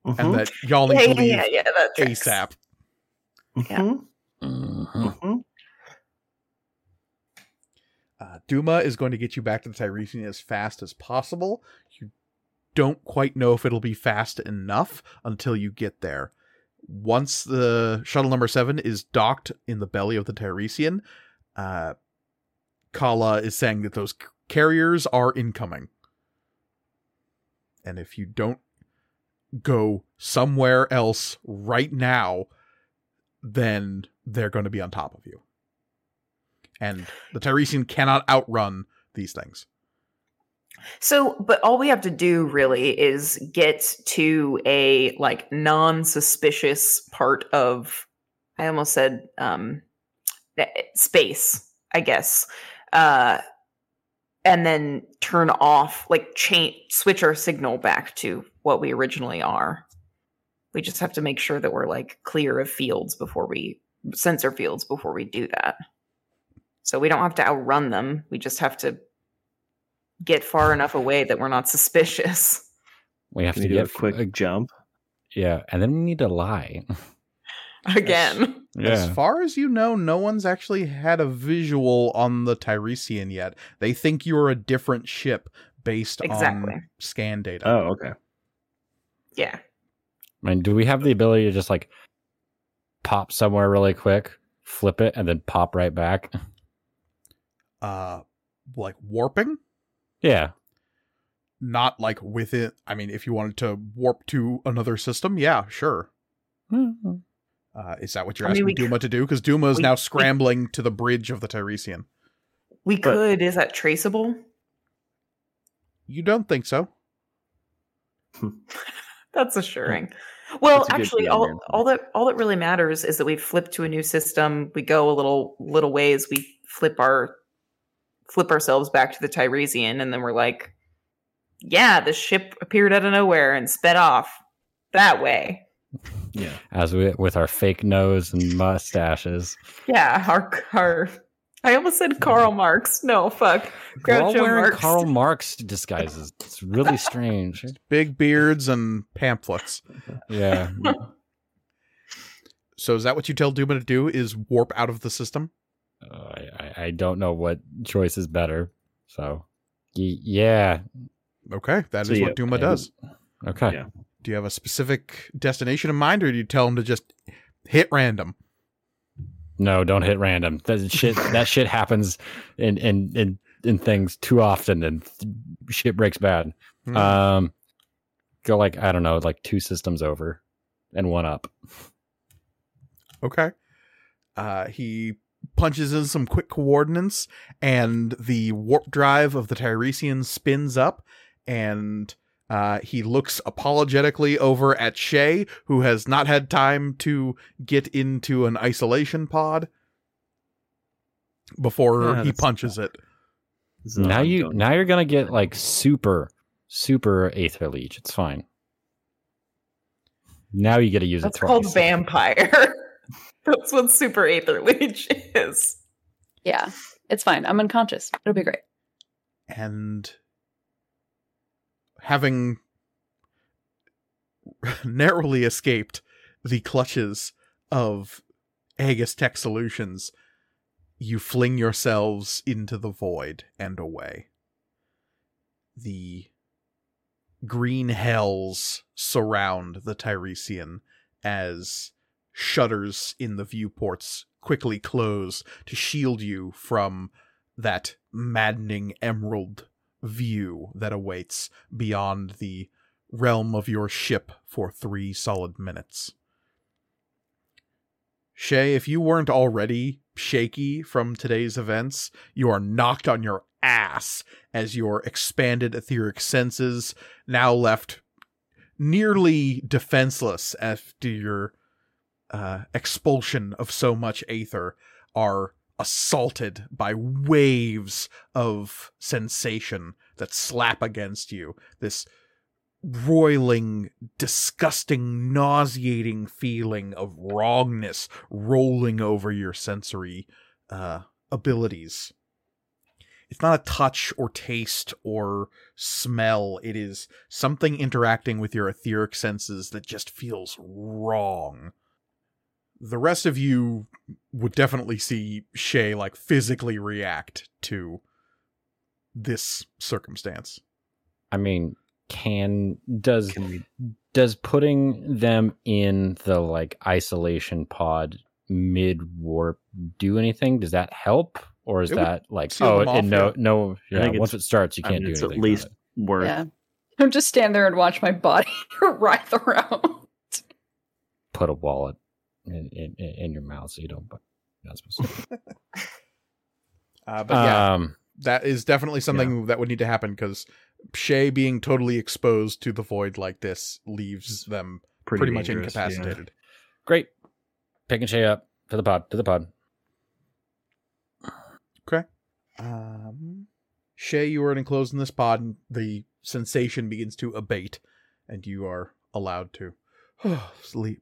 Mm-hmm. And that y'all need to leave ASAP. Yeah. Mm-hmm. Mm-hmm. Duma is going to get you back to the Tyresian as fast as possible. You don't quite know if it'll be fast enough until you get there. Once the shuttle number 7 is docked in the belly of the Tyresian, Kala is saying that those carriers are incoming. And if you don't go somewhere else right now, then they're going to be on top of you. And the Tyresian cannot outrun these things. So, but all we have to do really is get to a like non-suspicious part of, I almost said space, I guess. And then turn off, like switch our signal back to what we originally are. We just have to make sure that we're like clear of sensor fields before we do that. So we don't have to outrun them. We just have to get far enough away that we're not suspicious. We have to do a quick jump. Yeah, and then we need to lie. Again. Yeah. As far as you know, no one's actually had a visual on the Tyresian yet. They think you're a different ship based on scan data. Oh, okay. Yeah. I mean, do we have the ability to just like pop somewhere really quick, flip it, and then pop right back? Like warping? Yeah. Not like within. I mean, if you wanted to warp to another system, yeah, sure. Mm-hmm. Is that what you're asking Duma to do? Because Duma is now scrambling to the bridge of the Tyresian. Is that traceable? You don't think so? That's assuring. Well, actually, all that really matters is that we flip to a new system. We go a little ways. We flip ourselves back to the Tyresian, and then we're like, yeah, the ship appeared out of nowhere and sped off that way. Yeah, as we with our fake nose and mustaches. Yeah, our I almost said Karl Marx. No, fuck. We're all wearing Marx. Karl Marx disguises. It's really strange. Big beards and pamphlets. Yeah. So is that what you tell Duma to do, is warp out of the system? I don't know what choice is better. So, yeah. Okay, that is what Duma does. Okay. Yeah. Do you have a specific destination in mind, or do you tell him to just hit random? No, don't hit random. That shit happens in things too often, and shit breaks bad. Mm. Go like, I don't know, like 2 systems over and 1 up. Okay. He punches in some quick coordinates, and the warp drive of the Tyresian spins up, and he looks apologetically over at Shay, who has not had time to get into an isolation pod before he punches it. Now you're gonna get like super, super Aether Leech. It's fine. Now you get to use it twice. That's called vampire. That's what super Aether Leech is. Yeah, it's fine. I'm unconscious. It'll be great. And having narrowly escaped the clutches of Aegis Tech Solutions, you fling yourselves into the void and away. The green hells surround the Tyresian as shutters in the viewports quickly close to shield you from that maddening emerald view that awaits beyond the realm of your ship for 3 solid minutes. Shay, if you weren't already shaky from today's events, you are knocked on your ass as your expanded etheric senses now left nearly defenseless after your expulsion of so much aether are assaulted by waves of sensation that slap against you. This roiling, disgusting, nauseating feeling of wrongness rolling over your sensory abilities it's not a touch or taste or smell. It is something interacting with your etheric senses that just feels wrong. The rest of you would definitely see Shay, like, physically react to this circumstance. I mean, does putting them in the, like, isolation pod mid-warp do anything? Does that help? Or is that like, oh, no, yeah, once it starts, you can't do anything. It's at least worth. Yeah. Don't just stand there and watch my body writhe around. Put a wallet in your mouth so you don't. You're not supposed to. But yeah, that is definitely something that would need to happen, because Shay being totally exposed to the void like this leaves them pretty much incapacitated. Yeah. Great. Picking Shay up to the pod. Okay. Shay, you are enclosed in this pod, and the sensation begins to abate, and you are allowed to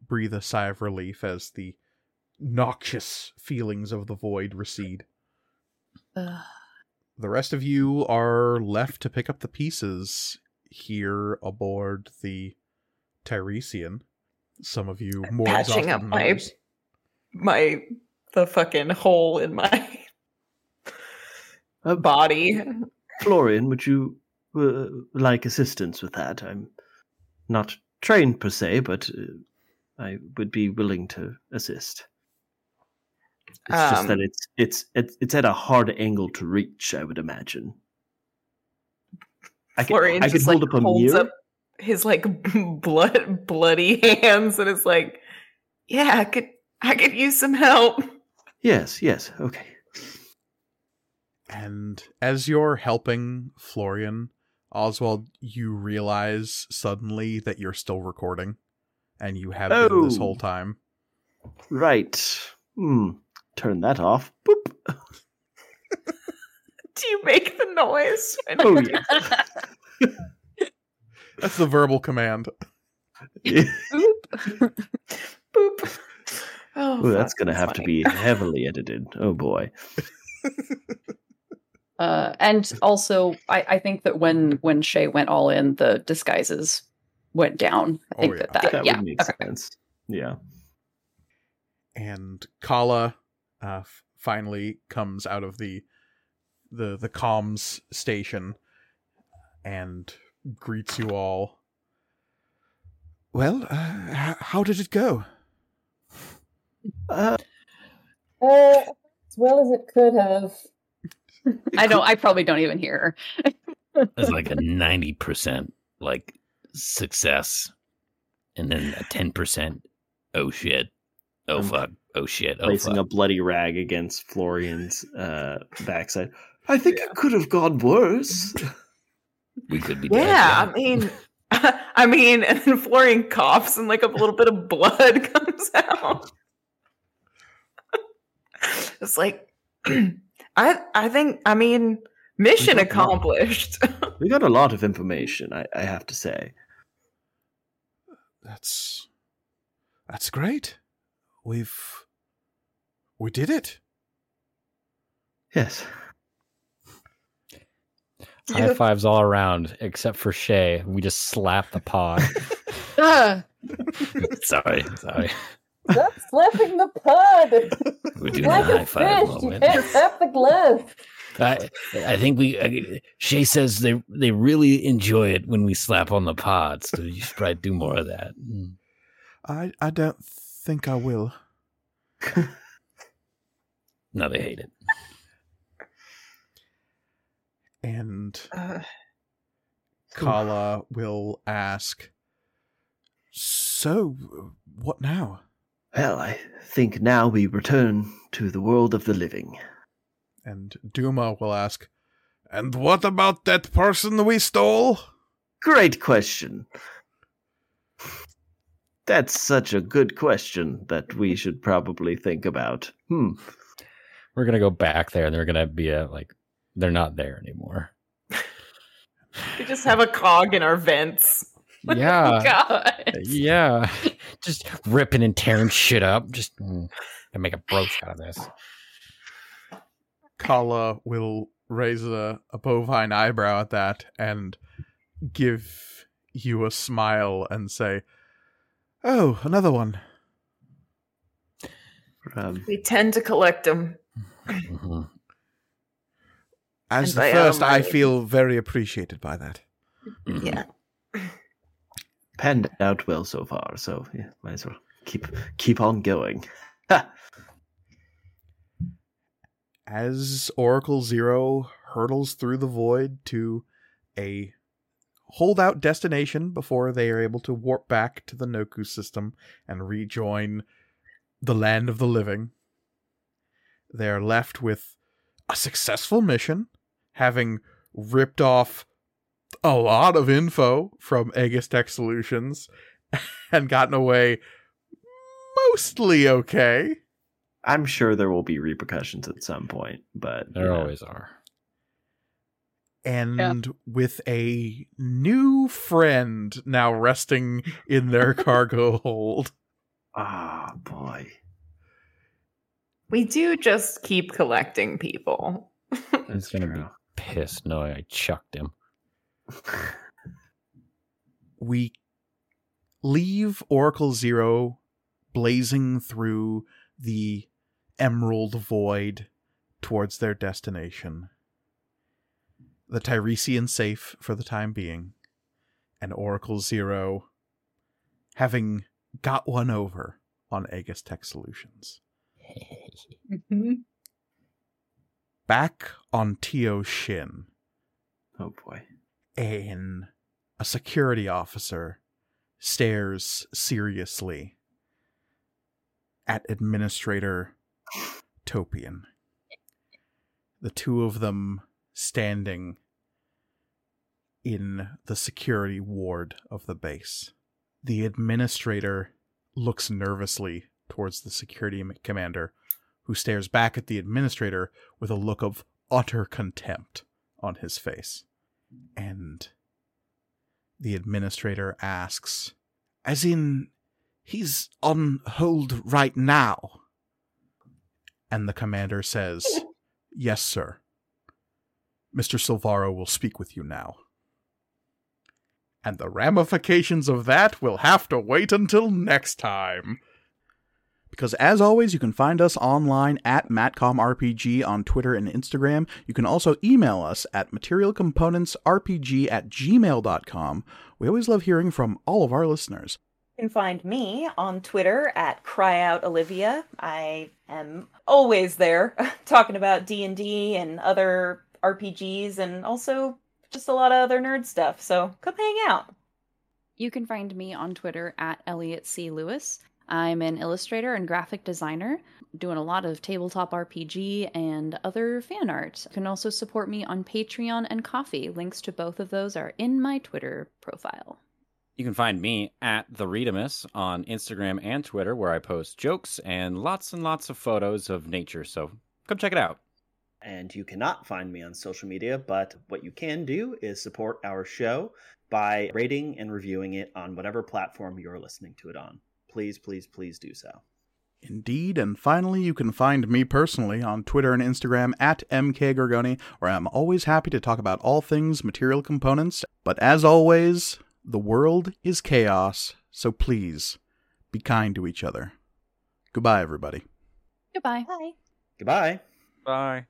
breathe a sigh of relief as the noxious feelings of the void recede. The rest of you are left to pick up the pieces here aboard the Tyresian. Some of you more patching up the fucking hole in my body. Florian, would you like assistance with that? I'm not trained per se, but I would be willing to assist. It's just that it's at a hard angle to reach, I would imagine. Florian I could hold up a mirror. Up his like bloody hands, and it's like, yeah, I could use some help. Yes, okay. And as you're helping Florian, Oswald, you realize suddenly that you're still recording, and you have been this whole time. Right. Turn that off. Boop. Do you make the noise? Oh, yeah. That's the verbal command. Boop. Boop. Oh, that's going to have to be heavily edited. Oh, boy. And also, I think that when Shay went all in, the disguises went down. I think that would make sense. Yeah. And Kala finally comes out of the comms station and greets you all. Well, how did it go? As well as it could have. I probably don't even hear her. It's like a 90% like success, and then a 10% oh shit, oh fuck, oh shit, oh placing fuck. A bloody rag against Florian's backside. I think it could have gone worse. We could be dead. Yeah, I mean, and then Florian coughs, and like a little bit of blood comes out. It's like. I think, mission accomplished. We got a lot of information, I have to say. That's great. We did it. Yes. High fives all around, except for Shay. We just slapped the pod. Sorry. Stop slapping the pod. We're doing a high five moment. You can't slap the glove. I think Shay says they really enjoy it when we slap on the pod, so you should probably do more of that. I don't think I will. No, they hate it. And Kala will ask, so what now? Well, I think now we return to the world of the living. And Duma will ask, and what about that person we stole? Great question. That's such a good question that we should probably think about. We're going to go back there, and they're going to be they're not there anymore. We just have a cog in our vents. Yeah. God. Yeah. Just ripping and tearing shit up. Just to make a brooch out of this. Kala will raise a bovine eyebrow at that and give you a smile and say, "Oh, another one." We tend to collect them. Mm-hmm. As the first, I feel very appreciated by that. Yeah. Panned out well so far, so yeah, might as well keep on going. As Oracle Zero hurtles through the void to a holdout destination before they are able to warp back to the Noku system and rejoin the land of the living, they are left with a successful mission, having ripped off a lot of info from Aegis Tech Solutions and gotten away mostly okay. I'm sure there will be repercussions at some point, but... There always are. And with a new friend now resting in their cargo hold. Ah, oh, boy. We do just keep collecting people. He's going to be pissed knowing I chucked him. We leave Oracle Zero blazing through the emerald void towards their destination. The Tyresian safe for the time being, and Oracle Zero having got one over on Aegis Tech Solutions. Back on Tio Shin. Oh boy. And a security officer stares seriously at Administrator Topian. The two of them standing in the security ward of the base. The administrator looks nervously towards the security commander, who stares back at the administrator with a look of utter contempt on his face. And the administrator asks, "As in, he's on hold right now?" And the commander says, "Yes, sir. Mr. Silvaro will speak with you now." And the ramifications of that will have to wait until next time. Because as always, you can find us online at MatcomRPG on Twitter and Instagram. You can also email us at materialcomponentsrpg@gmail.com. We always love hearing from all of our listeners. You can find me on Twitter at CryoutOlivia. I am always there talking about D&D and other RPGs and also just a lot of other nerd stuff. So come hang out. You can find me on Twitter at Elliot C. Lewis. I'm an illustrator and graphic designer, doing a lot of tabletop RPG and other fan art. You can also support me on Patreon and Ko-fi. Links to both of those are in my Twitter profile. You can find me at The Reedimus on Instagram and Twitter, where I post jokes and lots of photos of nature, so come check it out. And you cannot find me on social media, but what you can do is support our show by rating and reviewing it on whatever platform you're listening to it on. Please, please, please do so. Indeed. And finally, you can find me personally on Twitter and Instagram at MK Gargoni, where I'm always happy to talk about all things Material Components. But as always, the world is chaos, so please be kind to each other. Goodbye, everybody. Goodbye. Bye. Goodbye. Bye.